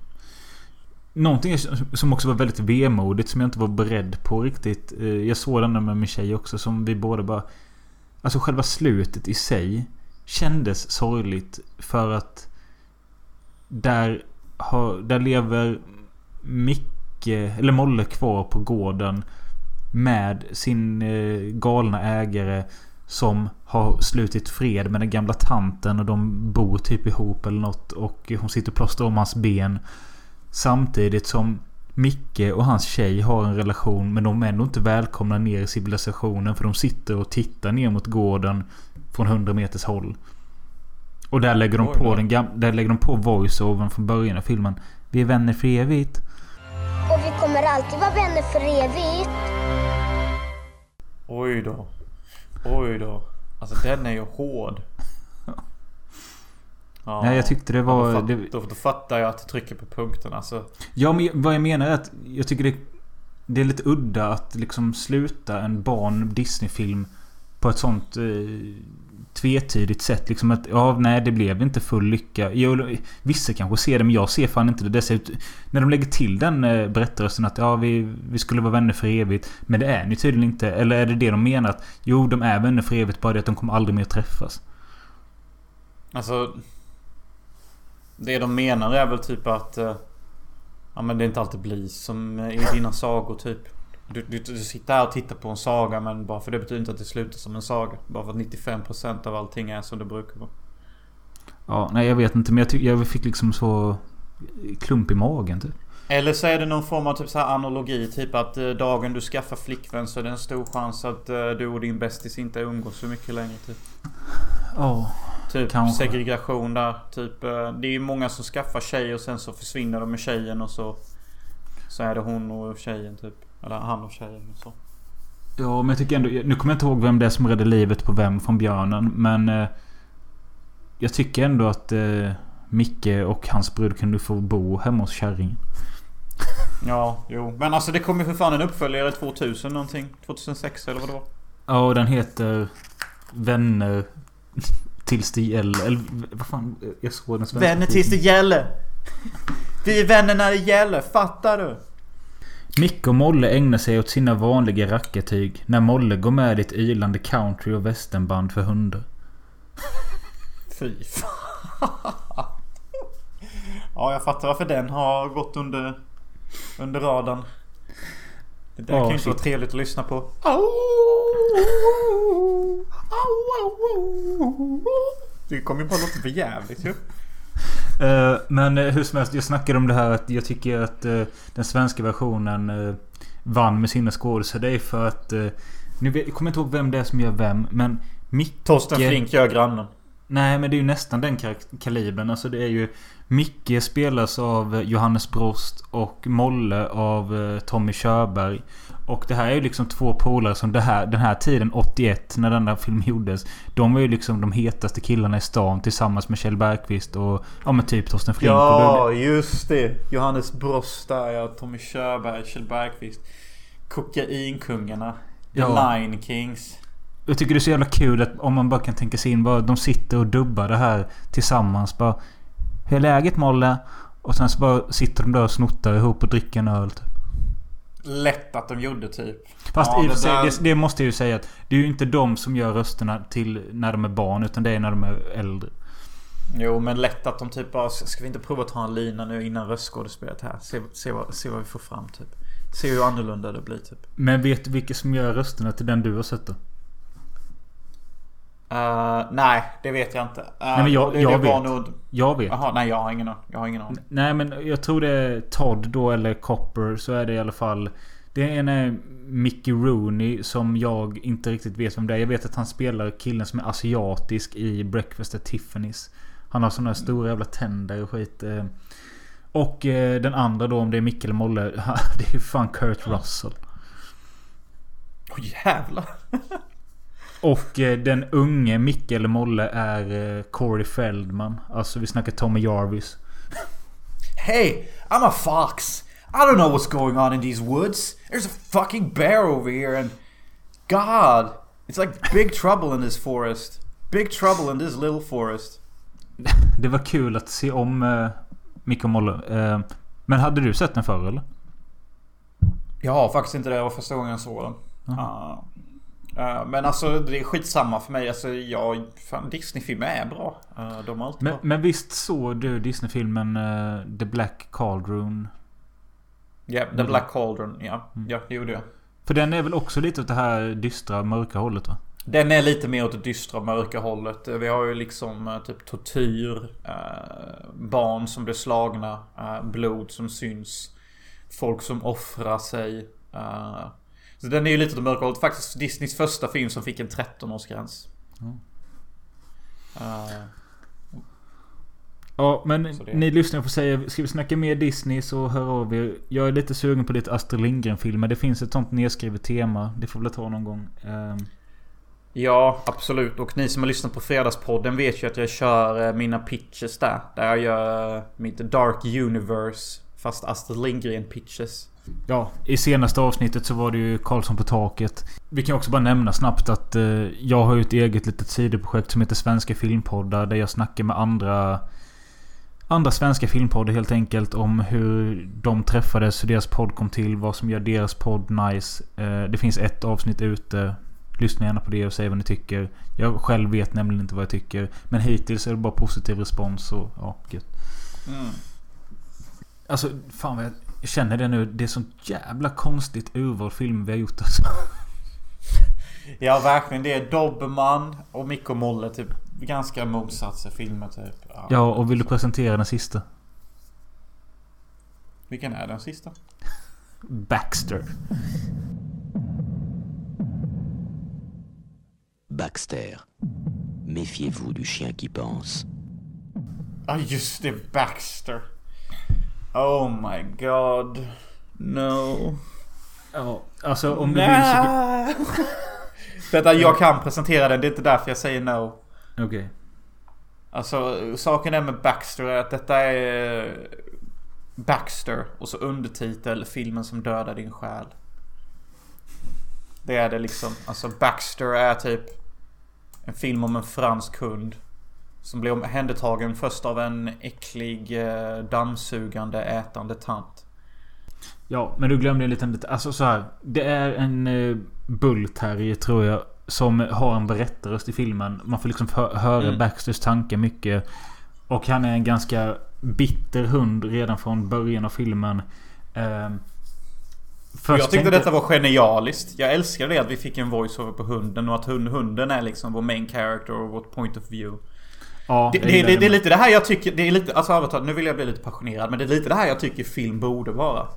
Någonting som också var väldigt vemodigt, som jag inte var beredd på riktigt. Jag såg den med min tjej också, som vi båda bara... Alltså själva slutet i sig kändes sorgligt, för att där, har, där lever Micke, eller Molle, kvar på gården med sin galna ägare som har slutit fred med den gamla tanten, och de bor typ ihop eller något, och hon sitter och plåstrar om hans ben. Samtidigt som Micke och hans tjej har en relation, men de är ändå inte välkomna ner i civilisationen, för de sitter och tittar ner mot gården från hundra meters håll. Och där lägger de på den gam- där lägger de på voice-overn från början av filmen. Vi är vänner för evigt. Och vi kommer alltid vara vänner för evigt. Oj då. Oj då. Alltså den är ju hård. Ja, nej, jag tyckte det var... Då, fatt, då, då fattar jag att du trycker på punkten. Alltså. Ja, men vad jag menar är att jag tycker det, det är lite udda att liksom sluta en barn-Disney-film på ett sånt eh, tvetydigt sätt. Liksom att, ja, nej, det blev inte full lycka. Jag, vissa kanske ser det, men jag ser fan inte det. Dessutom, när de lägger till den eh, berättelsen att ja, vi, vi skulle vara vänner för evigt, men det är ni tydligen inte. Eller är det det de menar? Att, jo, de är vänner för evigt, bara det att de kommer aldrig mer träffas. Alltså... Det de menar är väl typ att ja, men det inte alltid blir som i dina sagor typ. Du, du, du sitter här och tittar på en saga, men bara för det betyder inte att det slutar som en saga. Bara för att nittiofem procent av allting är som det brukar vara. Ja, nej jag vet inte, men jag, ty- jag fick liksom så klump i magen typ. Eller så är det någon form av typ så här analogi, typ att eh, dagen du skaffar flickvän så är det en stor chans att eh, du och din bästis inte umgås så mycket längre typ. Ja, oh. Typ kanske. Segregation där typ, det är ju många som skaffar tjejer och sen så försvinner de med tjejen, och så så är det hon och tjejen typ, eller han och tjejen och så. Ja, men jag tycker ändå, nu kommer jag inte ihåg vem det är som räddade livet på vem från björnen, men eh, jag tycker ändå att eh, Micke och hans brud kunde få bo hemma hos kärringen. Ja, jo, men alltså det kommer ju för fan en uppföljare tvåtusen någonting, tjugohundrasex eller vad det var. Ja, den heter Vänner tills det gäller, eller vad fan, jag såg den svenska. Vänner tills det gäller. Vi är vänner när det gäller, fattar du? Micke och Molle ägnar sig åt sina vanliga rackartyg när Molle går med i ett ylande country och västernband för hundar. Fy fan. Ja, jag fattar varför den har gått under under radarn. Det där oh, kan ju inte vara trevligt att lyssna på. Det kommer ju bara låta för jävligt ju. uh, Men uh, hur som helst, jag snackade om det här att jag tycker att uh, den svenska versionen uh, vann med sina skådespelare, för att uh, nu vet, jag kommer inte ihåg vem det är som gör vem, men Micke... Torsten Flink gör grannen. Nej, men det är ju nästan den kar- kalibern. Alltså det är ju Micke spelas av Johannes Brost och Molle av Tommy Körberg. Och det här är ju liksom två polare som det här, den här tiden åttioett när den där filmen gjordes, de var ju liksom de hetaste killarna i stan tillsammans med Kjell Bergqvist och ja, men typ Torsten Flink. Ja, just det. Johannes Brost där, ja, Tommy Körberg, Kjell Bergqvist, kokainkungarna, The ja. Lion Kings. Jag tycker det är så jävla kul att om man bara kan tänka sig in bara, de sitter och dubbar det här tillsammans, bara hur är läget Molle? Och sen så bara sitter de där och snottar ihop och dricker en öl typ. Lätt att de gjorde typ. Fast ja, i det, sig, det, det måste jag ju säga att det är ju inte de som gör rösterna till när de är barn, utan det är när de är äldre. Jo, men lätt att de typ bara, ska vi inte prova att ta en lina nu innan röstskådespelet här, se, se, vad, se vad vi får fram typ. Se hur annorlunda det blir typ. Men vet du vilka som gör rösterna till den du har sett då? Uh, nej, det vet jag inte. Uh, nej, men jag, det, jag, det vet. Nog... jag vet. Aha, nej, jag har ingen, jag har ingen aning. Nej, men jag tror det är Todd då, eller Copper, så är det i alla fall. Det är en Mickey Rooney som jag inte riktigt vet vem det är. Jag vet att han spelar killen som är asiatisk i Breakfast at Tiffany's. Han har sådana stora jävla tänder och skit. Och den andra då, om det är Micke eller Molle, det är fan Kurt Russell. Åh oh, jävlar. Och den unge Micke eller Molle är Corey Feldman. Alltså vi snackar Tommy Jarvis. Hey, I'm a fox. I don't know what's going on in these woods. There's a fucking bear over here and God, it's like big trouble in this forest. Big trouble in this little forest. Det var kul att se om uh, Micke och Molle. Uh, Men hade du sett den förr eller? Jag har faktiskt inte det, jag var första gången jag såg den. Mm. Uh, uh, men alltså det är skitsamma för mig. Alltså, jag, fan, Disney-filmer är bra. Uh, de är alltid men, bra. Men visst såg du Disney-filmen uh, The Black Cauldron? Ja, yeah, The mm. Black Cauldron, ja. Yeah. Mm. Ja, det gjorde jag. För den är väl också lite åt det här dystra, mörka hållet va? Den är lite mer åt det dystra, mörka hållet. Vi har ju liksom typ tortyr, eh, barn som blir slagna, eh, blod som syns, folk som offrar sig. Eh. Så den är ju lite åt det mörka hållet. Faktiskt Disneys första film som fick en tretton-årsgräns. Mm. Eh. Ja, men det... ni lyssnar på säga, ska vi snacka mer Disney så hör av er. Jag är lite sugen på lite Astrid Lindgren-filmer. Det finns ett sånt nedskrivet tema. Det får väl ta någon gång. Eh. Ja, absolut. Och ni som har lyssnat på Fredagspodden vet ju att jag kör mina pitches där. Där jag gör mitt Dark Universe, fast Astrid Lindgren-pitches. Ja, i senaste avsnittet så var det ju Karlsson på taket. Vi kan också bara nämna snabbt att eh, jag har ju ett eget litet sidoprojekt som heter Svenska filmpoddar. Där jag snackar med andra, andra svenska filmpoddar helt enkelt om hur de träffades, hur deras podd kom till, vad som gör deras podd nice. Eh, det finns ett avsnitt ute. Lyssna gärna på det och säg vad ni tycker. Jag själv vet nämligen inte vad jag tycker. Men hittills är det bara positiv respons och ja, gött. Mm. Alltså, fan vad jag, jag känner det nu. Det är sånt jävla konstigt urval film vi har gjort alltså. Ja, verkligen. Det är Dobermann och Mikko Molle. Typ, ganska motsatser filmer typ. Ja, ja, och vill du presentera den sista? Vilken är den sista? Baxter. Baxter. Méfiez-vous du chien qui pense. Ah, just det, Baxter. Oh my god. No. Oh, alltså om du vill så... Vänta, jag kan presentera den. Det är inte därför jag säger no. Okej. Okay. Alltså, saken är med Baxter är att detta är Baxter. Och så undertitel, filmen som dödar din själ. Det är det liksom. Alltså Baxter är typ en film om en fransk hund som blir omhändertagen först av en äcklig dammsugande ätande tant. Ja, men du glömde en liten bit. Alltså så här, det är en eh, bullterrier tror jag som har en berättarröst i filmen. Man får liksom hö- höra mm. Baxters tankar mycket. Och han är en ganska bitter hund redan från början av filmen. Eh, Först jag tyckte tänkte... detta var genialiskt. Jag älskar det att vi fick en voiceover på hunden och att hund, hunden är liksom vår main character och vårt point of view. Ja, det, det, det, det är lite det här jag tycker det är lite, alltså, nu vill jag bli lite passionerad, men det är lite det här jag tycker film borde vara.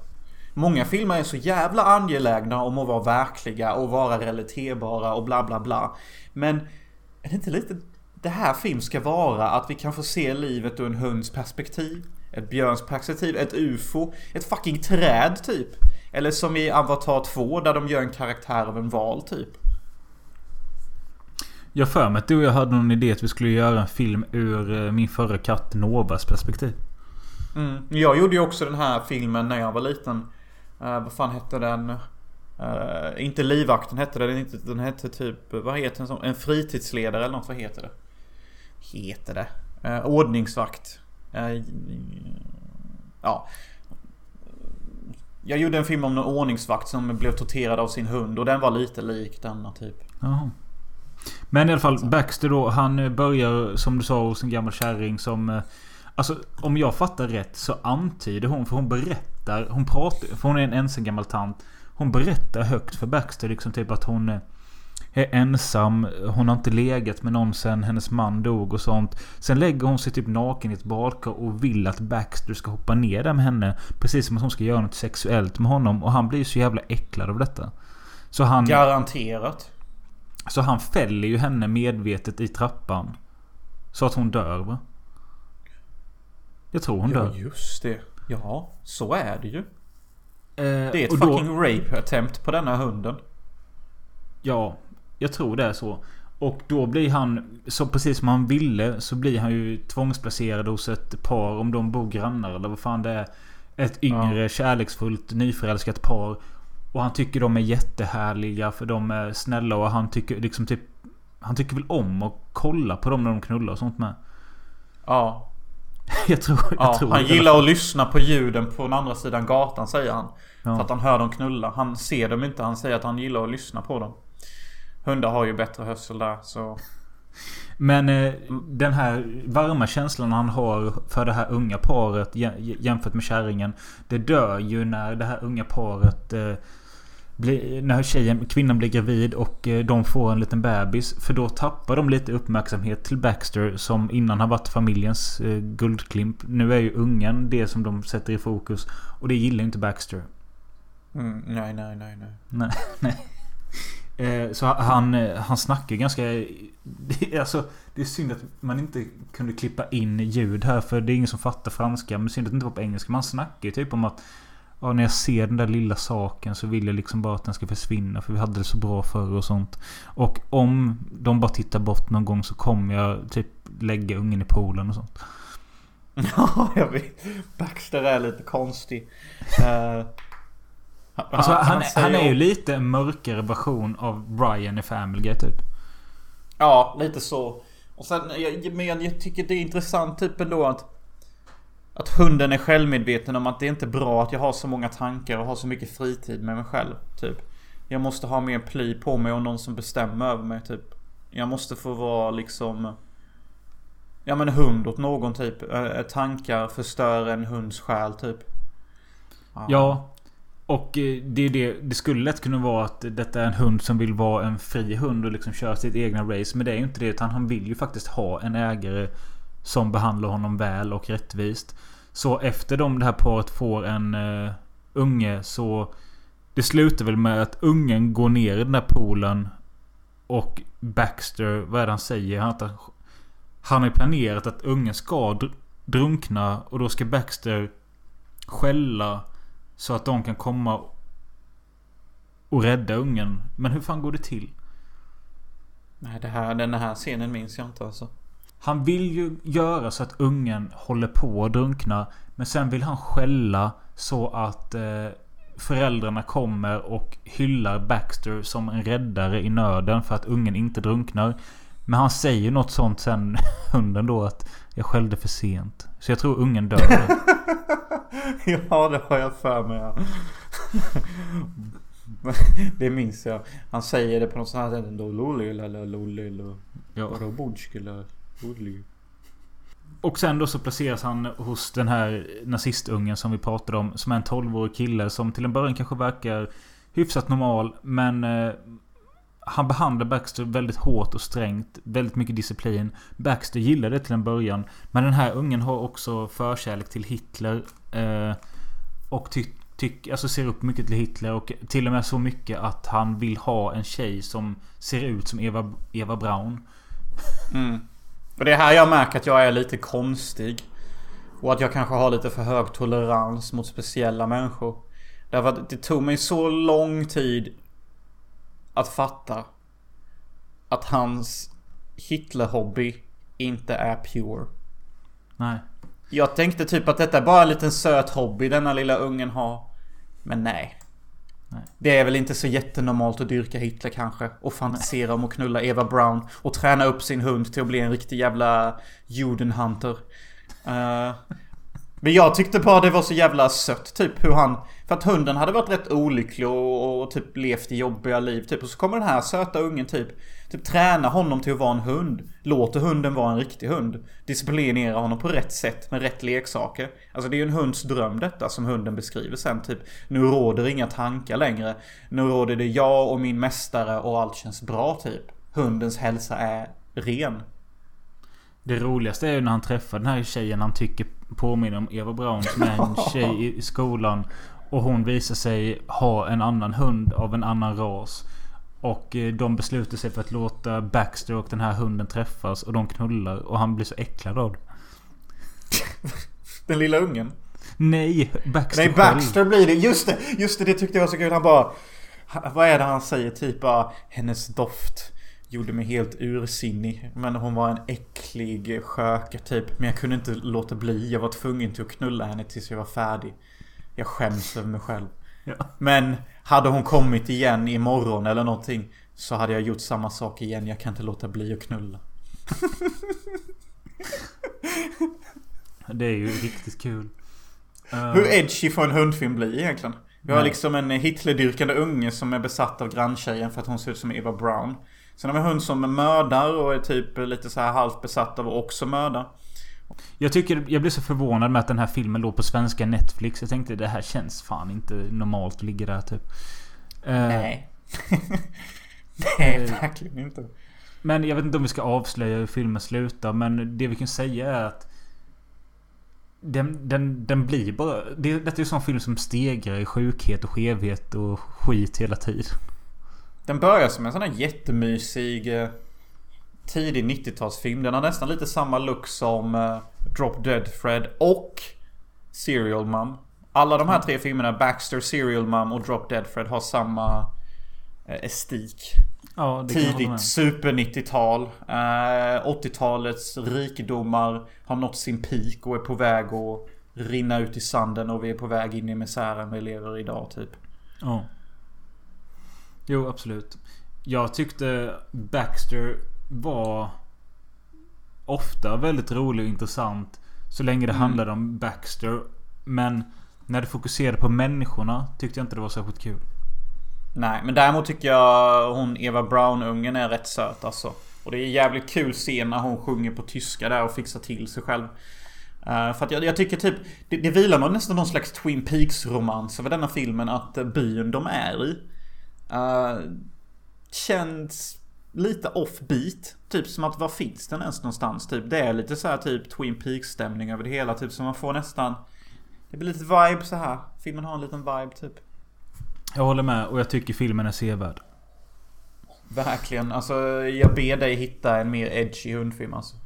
Många filmer är så jävla angelägna om att vara verkliga och vara relaterbara och bla bla bla. Men är det inte lite det här film ska vara, att vi kan få se livet ur en hunds perspektiv, ett björns perspektiv, ett U F O, ett fucking träd typ. Eller som i Avatar två där de gör en karaktär av en val typ. Jag för mig att du och jag hade någon idé att vi skulle göra en film ur min förra katt Novas perspektiv. Mm. Jag gjorde ju också den här filmen när jag var liten. Uh, vad fan hette den? Uh, inte livvakten hette den. Inte, den hette typ, vad heter den? En fritidsledare eller något, vad heter det? Heter det? Uh, ordningsvakt. Uh, ja... Jag gjorde en film om en ordningsvakt som blev torterad av sin hund och den var lite lik denna typ. Aha. Men i alla fall Baxter då, han börjar som du sa hos en gammal kärring som, alltså om jag fattar rätt så antyder hon, för hon berättar, hon pratar, för hon är en ensam gammal tant. Hon berättar högt för Baxter liksom typ att hon är ensam, hon har inte legat med någon sen hennes man dog och sånt. Sen lägger hon sig typ naken i ett badkar och vill att Baxter ska hoppa ner där med henne, precis som att hon ska göra något sexuellt med honom, och han blir ju så jävla äcklad av detta. Så han garanterat. Så han fäller ju henne medvetet i trappan så att hon dör, va? Jag tror hon ja, dör. Ja, just det. Ja, så är det ju. Eh, det är ett fucking då... rape attempt på denna hunden. Ja. Jag tror det är så. Och då blir han, så precis som han ville, så blir han ju tvångsplacerad hos ett par, om de bor grannar eller vad fan det är. Ett yngre, ja. kärleksfullt, nyförälskat par. Och han tycker de är jättehärliga för de är snälla, och han tycker liksom typ, han tycker väl om att kolla på dem när de knullar och sånt med. Ja. jag tror, jag ja, tror han det. Gillar att lyssna på ljuden på den andra sidan gatan, säger han. Ja. För att han hör dem knulla. Han ser dem inte, han säger att han gillar att lyssna på dem. Hundar har ju bättre hörsel där, så... Men eh, den här varma känslan han har för det här unga paret jämfört med kärringen, det dör ju när det här unga paret eh, blir, när tjejen, kvinnan blir gravid och eh, de får en liten bebis, för då tappar de lite uppmärksamhet till Baxter som innan har varit familjens eh, guldklimp. Nu är ju ungen det som de sätter i fokus, och det gillar inte Baxter. Mm, nej, nej, nej, nej. Nej, nej. Så han, han snackar ganska... Alltså, det är synd att man inte kunde klippa in ljud här, för det är ingen som fattar franska. Men synd att det inte var på engelska. Man snackar ju typ om att ja, när jag ser den där lilla saken så vill jag liksom bara att den ska försvinna, för vi hade det så bra förr och sånt. Och om de bara tittar bort någon gång så kommer jag typ lägga ungen i poolen och sånt. Ja, jag vet. Baxter är lite konstig. Uh... Alltså, han, han, han är ju lite en mörkare version av Brian i Family Guy typ. Ja, lite så. Och sen, jag, men jag tycker det är intressant typ ändå att, att hunden är självmedveten om att det är inte bra att jag har så många tankar och har så mycket fritid med mig själv typ. Jag måste ha mer ply på mig och någon som bestämmer över mig typ. Jag måste få vara liksom, ja men hund åt någon typ. Tankar förstör en hunds själ typ. Ja, ja. Och det, är det, det skulle lätt kunna vara att detta är en hund som vill vara en fri hund och liksom köra sitt egna race. Men det är ju inte det, utan han vill ju faktiskt ha en ägare som behandlar honom väl och rättvist. Så efter de det här paret får en uh, unge, så det slutar väl med att ungen går ner i den här poolen. Och Baxter, vad är det han säger? Han, han har ju planerat att ungen ska dr- drunkna, och då ska Baxter skälla så att de kan komma och rädda ungen. Men hur fan går det till? Nej, det här, den här scenen minns jag inte alltså. Han vill ju göra så att ungen håller på att drunkna, men sen vill han skälla så att eh, föräldrarna kommer och hyllar Baxter som en räddare i nöden för att ungen inte drunknar. Men han säger något sånt sen hunden då, att jag skällde för sent. Så jag tror ungen dör. Ja, det har jag för mig. Ja. Det minns jag. Han säger det på något sånt här sätt. Loli, loli, loli, loli. Ja. Och sen då så placeras han hos den här nazistungen som vi pratade om, som är en tolvårig kille som till en början kanske verkar hyfsat normal, men... Eh, han behandlar Baxter väldigt hårt och strängt. Väldigt mycket disciplin. Baxter gillar det till en början. Men den här ungen har också förkärlek till Hitler. Eh, och ty- ty- alltså ser upp mycket till Hitler. Och till och med så mycket att han vill ha en tjej som ser ut som Eva, Eva Braun. Mm. Och det är här jag märker att jag är lite konstig. Och att jag kanske har lite för hög tolerans mot speciella människor. Därför att det tog mig så lång tid att fatta att hans Hitler-hobby inte är pure. Nej. Jag tänkte typ att detta är bara en liten söt hobby denna lilla ungen har. Men nej. nej. Det är väl inte så jättenormalt att dyrka Hitler kanske. Och fantisera nej. om att knulla Eva Braun. Och träna upp sin hund till att bli en riktig jävla Judenhunter. Uh, men jag tyckte bara det var så jävla sött. Typ hur han... För att hunden hade varit rätt olycklig och, och typ levt i jobbiga liv. Typ. Och så kommer den här söta ungen typ, typ träna honom till att vara en hund. Låter hunden vara en riktig hund. Disciplinera honom på rätt sätt med rätt leksaker. Alltså det är ju en hunds dröm detta som hunden beskriver sen. Typ, nu råder inga tankar längre. Nu råder det jag och min mästare och allt känns bra typ. Hundens hälsa är ren. Det roligaste är ju när han träffar den här tjejen han tycker påminner om Eva Braun, som är en tjej i skolan. Och hon visar sig ha en annan hund av en annan ras. Och de beslutar sig för att låta Baxter och den här hunden träffas. Och de knullar. Och han blir så äcklad av det. Den lilla ungen? Nej, Baxter Nej, Baxter själv. blir det. Just det, just det, det tyckte jag var så kul. Han bara, vad är det han säger? Typ bara, hennes doft gjorde mig helt ursinnig. Men hon var en äcklig sköka typ. Men jag kunde inte låta bli. Jag var tvungen till att knulla henne tills jag var färdig. Jag skäms över mig själv. Ja. Men hade hon kommit igen imorgon eller någonting, så hade jag gjort samma sak igen. Jag kan inte låta bli att knulla. Det är ju riktigt kul. Uh, Hur edgy får en hundfilm bli egentligen? Vi har nej. liksom en Hitler-dyrkande unge som är besatt av granntjejen för att hon ser ut som Eva Brown. Sen har vi en hund som mördar och är typ lite så här halvt besatt av att också mörda. Jag tycker, jag blev så förvånad med att den här filmen låg på svenska Netflix. Jag tänkte, det här känns fan inte normalt att ligga där typ. Uh, nej. Nej, verkligen inte. Men jag vet inte om vi ska avslöja hur filmen slutar, men det vi kan säga är att den, den, den blir bara... Det, det är ju en sån film som stegrar i sjukhet och skevhet och skit hela tiden. Den börjar som en sån här jättemysig tidig nittiotalsfilm. Den har nästan lite samma look som Drop Dead Fred och Serial Mom. Alla de här tre filmerna, Baxter, Serial Mom och Drop Dead Fred, har samma estik. Ja, tidigt super nittiotal, eh, åttiotalets rikedomar har nått sin peak och är på väg att rinna ut i sanden, och vi är på väg in i misären vi lever idag typ. Ja. Jo, absolut. Jag tyckte Baxter var ofta väldigt rolig och intressant så länge det mm. handlade om Baxter, men när det fokuserade på människorna tyckte jag inte det var särskilt kul. Nej, men däremot tycker jag hon Eva Brown-ungen är rätt söt alltså. Och det är jävligt kul scen när hon sjunger på tyska där och fixar till sig själv. Uh, för att jag, jag tycker typ, det, det vilar man nästan någon slags Twin Peaks-romans över denna filmen, att byn de är i uh, känns lite offbeat. Typ som att, var finns den ens någonstans? Typ, det är lite så här typ Twin Peaks-stämning över det hela. Typ som man får nästan, det blir lite vibe så här. Filmen har en liten vibe typ. Jag håller med, och jag tycker filmen är sevärd. Verkligen, alltså jag ber dig hitta en mer edgy hundfilm alltså.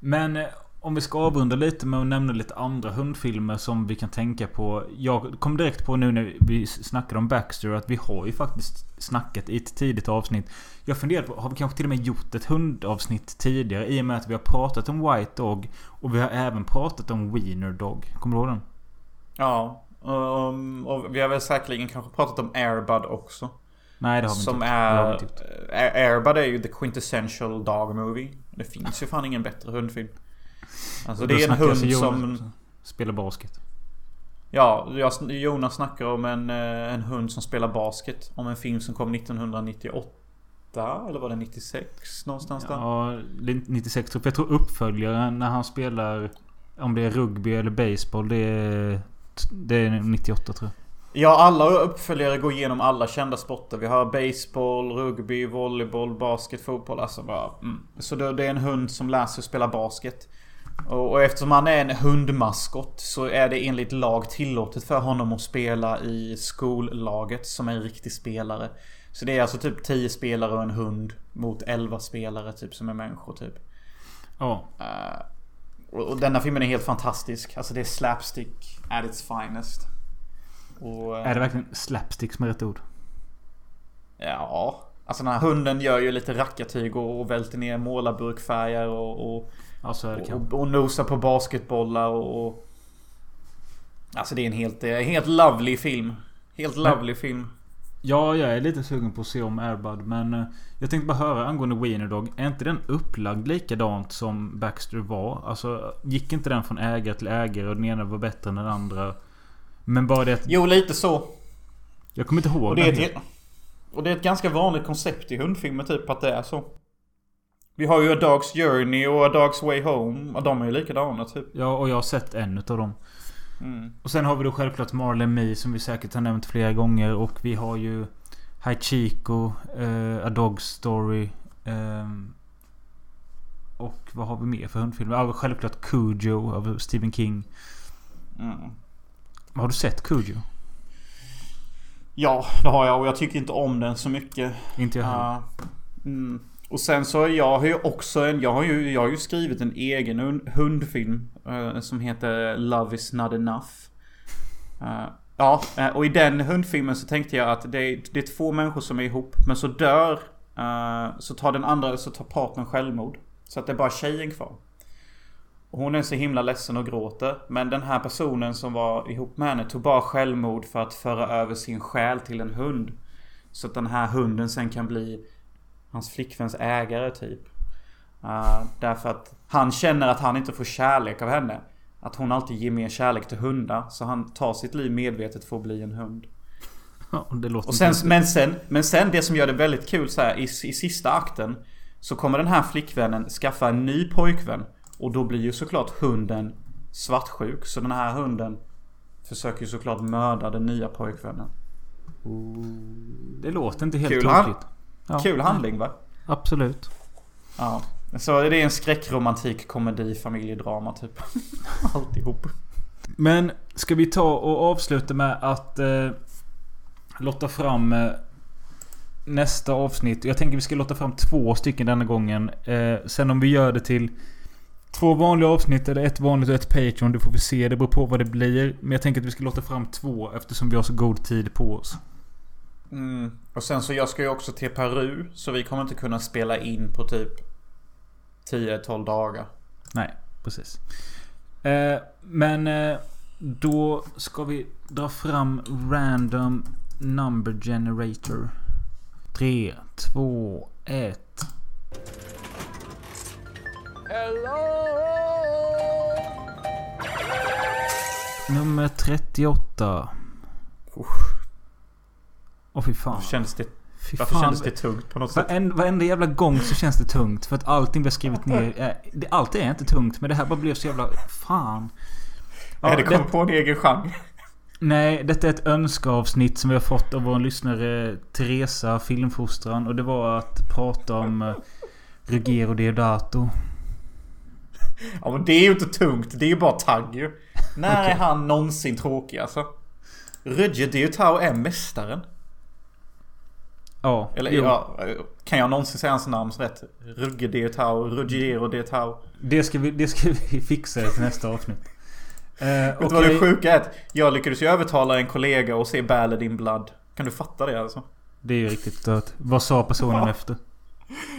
Men om vi ska avrunda lite med att nämna lite andra hundfilmer som vi kan tänka på. Jag kom direkt på nu när vi snackade om Baxter att vi har ju faktiskt snackat i ett tidigt avsnitt. Jag funderade på, har vi kanske till och med gjort ett hundavsnitt tidigare, i och med att vi har pratat om White Dog och vi har även pratat om Wiener Dog. Kommer du ihåg den? Ja. Um, och vi har väl säkerligen kanske pratat om Air Bud också. Nej, det har vi som inte. Är, är, Air Bud är ju the quintessential dog movie. Det finns ju fan ingen bättre hundfilm. Alltså det är en hund som spelar basket. Ja, jag, Jonas snackar om en, en hund som spelar basket. Om en film som kom nittonhundranittioåtta. Eller var det nittiosex någonstans där? Ja, nittiosex tror jag. Jag tror uppföljaren när han spelar, om det är rugby eller baseball, det är... Det är nittioåtta tror jag. Ja, alla uppföljare går igenom alla kända sporter. Vi har baseball, rugby, volleyboll, basket, fotboll. Alltså bara, mm. Så det är en hund som lär sig spela basket. Och, och eftersom han är en hundmaskott så är det enligt lag tillåtet för honom att spela i skollaget som en riktig spelare. Så det är alltså typ tio spelare och en hund mot elva spelare typ som är människor typ. Ja. Oh. Uh, Och denna filmen är helt fantastisk. Alltså det är slapstick at its finest. Och, är det verkligen slapstick som är rätt ord? Ja. Alltså den här hunden gör ju lite rackartyg och, och välter ner målarburkfärger och, och, alltså, och, och, och nosar på basketbollar och, och... Alltså det är en helt, helt lovely film. Helt lovely men, film. Ja, jag är lite sugen på att se om Air Bud, men jag tänkte bara höra angående Wiener Dog. Är inte den upplagd likadant som Baxter var? Alltså, gick inte den från ägare till ägare och den ena var bättre än den andra? Men bara det att... Jo, lite så. Jag kommer inte ihåg och det. Är ett, och det är ett ganska vanligt koncept i hundfilmer typ att det är så. Vi har ju A Dog's Journey och A Dog's Way Home, och de är ju likadana typ. Ja, och jag har sett en av dem. Mm. Och sen har vi då självklart Marley Me som vi säkert har nämnt flera gånger, och vi har ju Hachiko, uh, A Dog Story, um, och vad har vi mer för hundfilmer? Ja, självklart Cujo av Stephen King. Mm. Har du sett Cujo? Ja, det har jag, och jag tycker inte om den så mycket. Inte jag heller. Uh, mm. Och sen så har jag ju också en, jag har ju, jag har ju skrivit en egen hund, hundfilm eh, som heter Love is not enough. Uh, ja, och i den hundfilmen så tänkte jag att det är, det är två människor som är ihop, men så dör uh, så tar den andra, så tar partnern självmord. Så att det är bara tjejen kvar. Och hon är så himla ledsen och gråter, men den här personen som var ihop med henne tog bara självmord för att föra över sin själ till en hund. Så att den här hunden sen kan bli hans flickväns ägare typ. Uh, därför att han känner att han inte får kärlek av henne. Att hon alltid ger mer kärlek till hundar. Så han tar sitt liv medvetet för att bli en hund. Ja, det låter och sen, men, sen, men sen det som gör det väldigt kul så här, i, i sista akten så kommer den här flickvännen skaffa en ny pojkvän. Och då blir ju såklart hunden svartsjuk. Så den här hunden försöker ju såklart mörda den nya pojkvännen. Det låter inte helt tokigt. Ja. Kul handling, va? Absolut. Ja. Så det är en skräckromantik, komedi, familjedrama typ. Alltihop. Men ska vi ta och avsluta med att eh, låta fram eh, nästa avsnitt. Jag tänker vi ska låta fram två stycken denna gången. Eh, sen om vi gör det till två vanliga avsnitt eller ett vanligt och ett Patreon, det får vi se, det beror på vad det blir. Men jag tänker att vi ska låta fram två eftersom vi har så god tid på oss. Mm. Och sen så jag ska ju också till Peru, så vi kommer inte kunna spela in på typ tio till tolv dagar. Nej, precis. eh, Men eh, då ska vi dra fram random number generator. Tre, två, ett. Hello. Nummer trettioåtta. Uff. Åh, fy fan. Känns det, fy varför fan. Känns det tungt på något sätt? Varenda, varenda jävla gång så känns det tungt. För att allting vi har skrivit ner, det, allt är inte tungt, men det här bara blev så jävla fan. Ja, nej, det kom det, på en egen genre. Nej, detta är ett önskeavsnitt som vi har fått av vår lyssnare Teresa, filmfostran. Och det var att prata om Ruggero Deodato. Ja, men det är ju inte tungt, det är ju bara tagg ju. När okay. Är han någonsin tråkig alltså? Ruggero Deodato är mästaren. Ja, eller ja, kan jag någonsin säga hans namn rätt? Ruggero Deodato, Ruggero Deodato. Det ska vi det ska vi fixa till nästa avsnitt. Eh, vet okay. Vad det sjuka är? Jag lyckades ju övertala en kollega och se Ballad in Blood. Kan du fatta det alltså? Det är ju riktigt stört. Vad sa personen ja. Efter?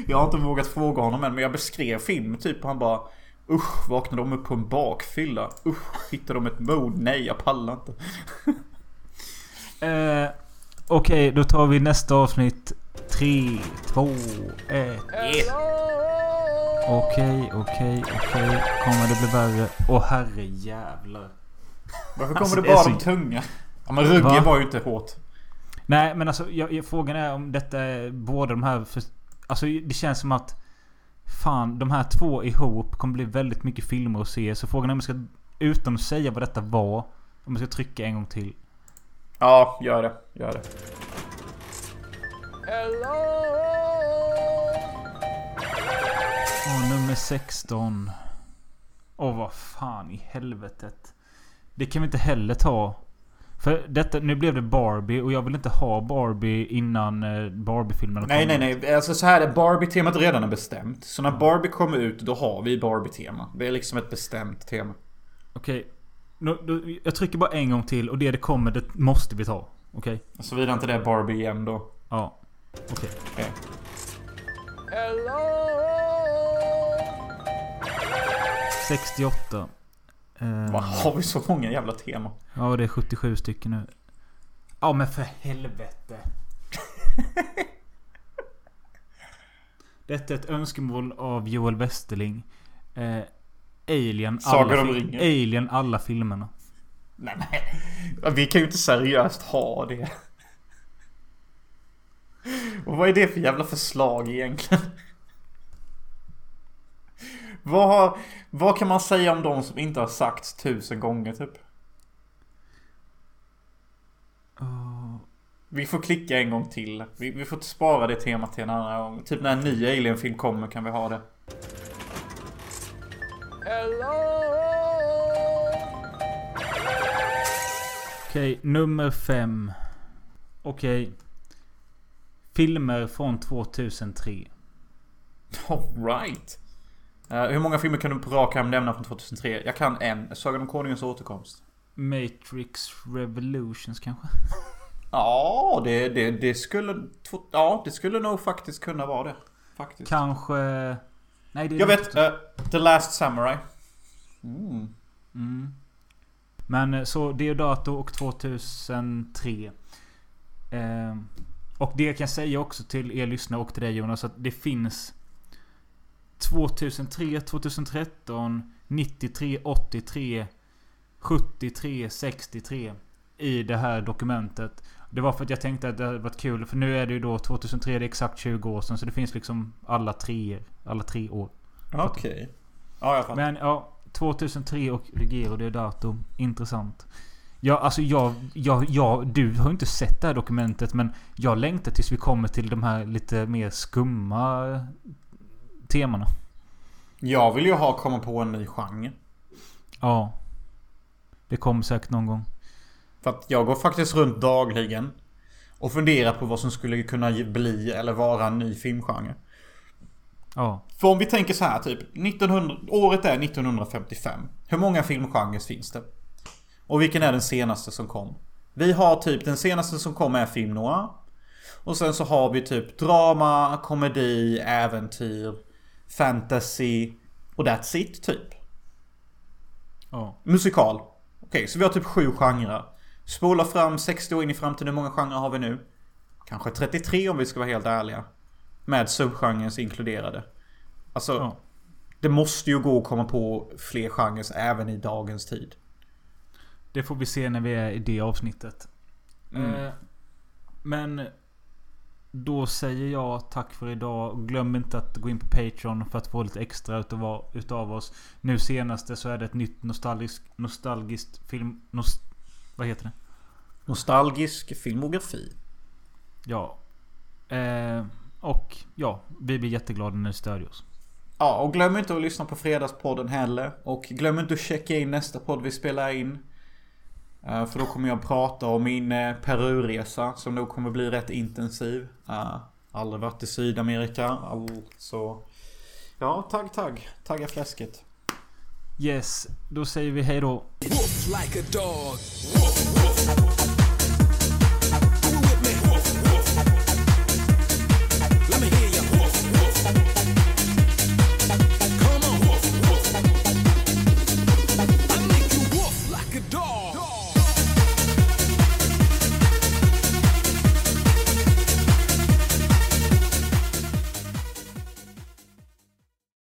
Jag har inte vågat fråga honom än, men jag beskrev film typ och han bara usch, vaknade de upp på en bakfylla. Usch, hittade de ett mod. Nej, jag pallar inte. eh, Okej, okay, då tar vi nästa avsnitt. Tre, två, ett. Okej, okej, okej. Kommer det bli värre? Åh, oh, herre jävlar. Varför kommer alltså, det bara så... de tunga? Ja, men Rugge Va? Var ju inte hårt. Nej, men alltså jag, jag, frågan är om detta är båda de här för, alltså det känns som att fan, de här två ihop kommer bli väldigt mycket filmer att se. Så frågan är om jag ska, utan att säga vad detta var, om jag ska trycka en gång till. Ja, gör det, gör det. Hello. Åh, nummer sexton. Åh, vad fan i helvetet. Det kan vi inte heller ta. För detta, nu blev det Barbie och jag vill inte ha Barbie innan Barbie-filmen kom. Nej, nej, nej. Alltså så här är Barbie-temat redan är bestämt. Så när Barbie kommer ut, då har vi Barbie-tema. Det är liksom ett bestämt tema. Okej. Okay. Jag trycker bara en gång till och det det kommer, det måste vi ta. Okej. Okay. Så vidare inte det är Barbie igen då. Ja. Okej. Okay. Okay. sextioåtta. Uh, Vad har vi så många jävla tema? Ja, det är sjuttiosju stycken nu. Ja, men för helvete. Detta är ett önskemål av Joel Westerling. Eh, Alien, alla fil- Alien, alla filmerna. Nej, nej. Vi kan ju inte seriöst ha det. Och vad är det för jävla förslag egentligen? Vad, har, vad kan man säga om de som inte har sagts tusen gånger typ? Oh. Vi får klicka en gång till. Vi, vi får spara det temat till en annan gång. Typ när en ny Alien-film kommer kan vi ha det. Okej, okay, nummer fem. Okej. Okay. Filmer från tvåtusentre. All right. Uh, hur många filmer kan du på rak arm nämna från tvåtusentre? Jag kan en. Sagan om Konungens återkomst. Matrix Revolutions kanske? Ja, det, det, det skulle ja, det skulle nog faktiskt kunna vara det. Faktiskt. Kanske... Nej, det är jag vet. Uh, The Last Samurai. Mm. Mm. Men så Deodato och tvåtusentre. Uh, och det jag kan säga också till er lyssnare och till dig Jonas, att det finns... tjugohundratre, tjugotretton, nittiotre, åttiotre, sjuttiotre, sextiotre i det här dokumentet. Det var för att jag tänkte att det hade varit kul, för nu är det ju då tjugohundratre, det är exakt tjugo år sedan, så det finns liksom alla tre, alla tre år. Okej. Okay. Ja, jag fattar. Men ja, tjugohundratre och Regero det är datum. Intressant. Ja, alltså jag, jag, jag, du har inte sett det här dokumentet, men jag längtar tills vi kommer till de här lite mer skumma temana. Jag vill ju ha komma på en ny genre. Ja. Det kommer säkert någon gång. För att jag går faktiskt runt dagligen och funderar på vad som skulle kunna bli eller vara en ny filmgenre. Ja. För om vi tänker så här typ, nittonhundra, året är nittonhundrafemtiofem. Hur många filmgenrer finns det? Och vilken är den senaste som kom? Vi har typ, den senaste som kom är film noir. Och sen så har vi typ drama, komedi, äventyr, fantasy och that's it typ. Ja. Musikal. Okej, okay, så vi har typ sju genrer. Spola fram sextio år in i framtiden, hur många genrer har vi nu? Kanske trettiotre om vi ska vara helt ärliga. Med subgenres inkluderade. Alltså, ja. Det måste ju gå att komma på fler genres även i dagens tid. Det får vi se när vi är i det avsnittet. Mm. Eh, men då säger jag tack för idag. Glöm inte att gå in på Patreon för att få lite extra utav, utav oss. Nu senaste så är det ett nytt nostalgisk, nostalgiskt film... Nost, vad heter det? Nostalgisk filmografi. Ja. Eh, och ja, vi blir jätteglada när ni stödjer oss. Ja, och glöm inte att lyssna på Fredagspodden heller. Och glöm inte att checka in nästa podd vi spelar in. För då kommer jag prata om min Peruresa som nog kommer bli rätt intensiv. Uh, aldrig varit i Sydamerika. Alltså. Ja, tagg, tagg. Tagga fläsket. Yes, då säger vi hej då.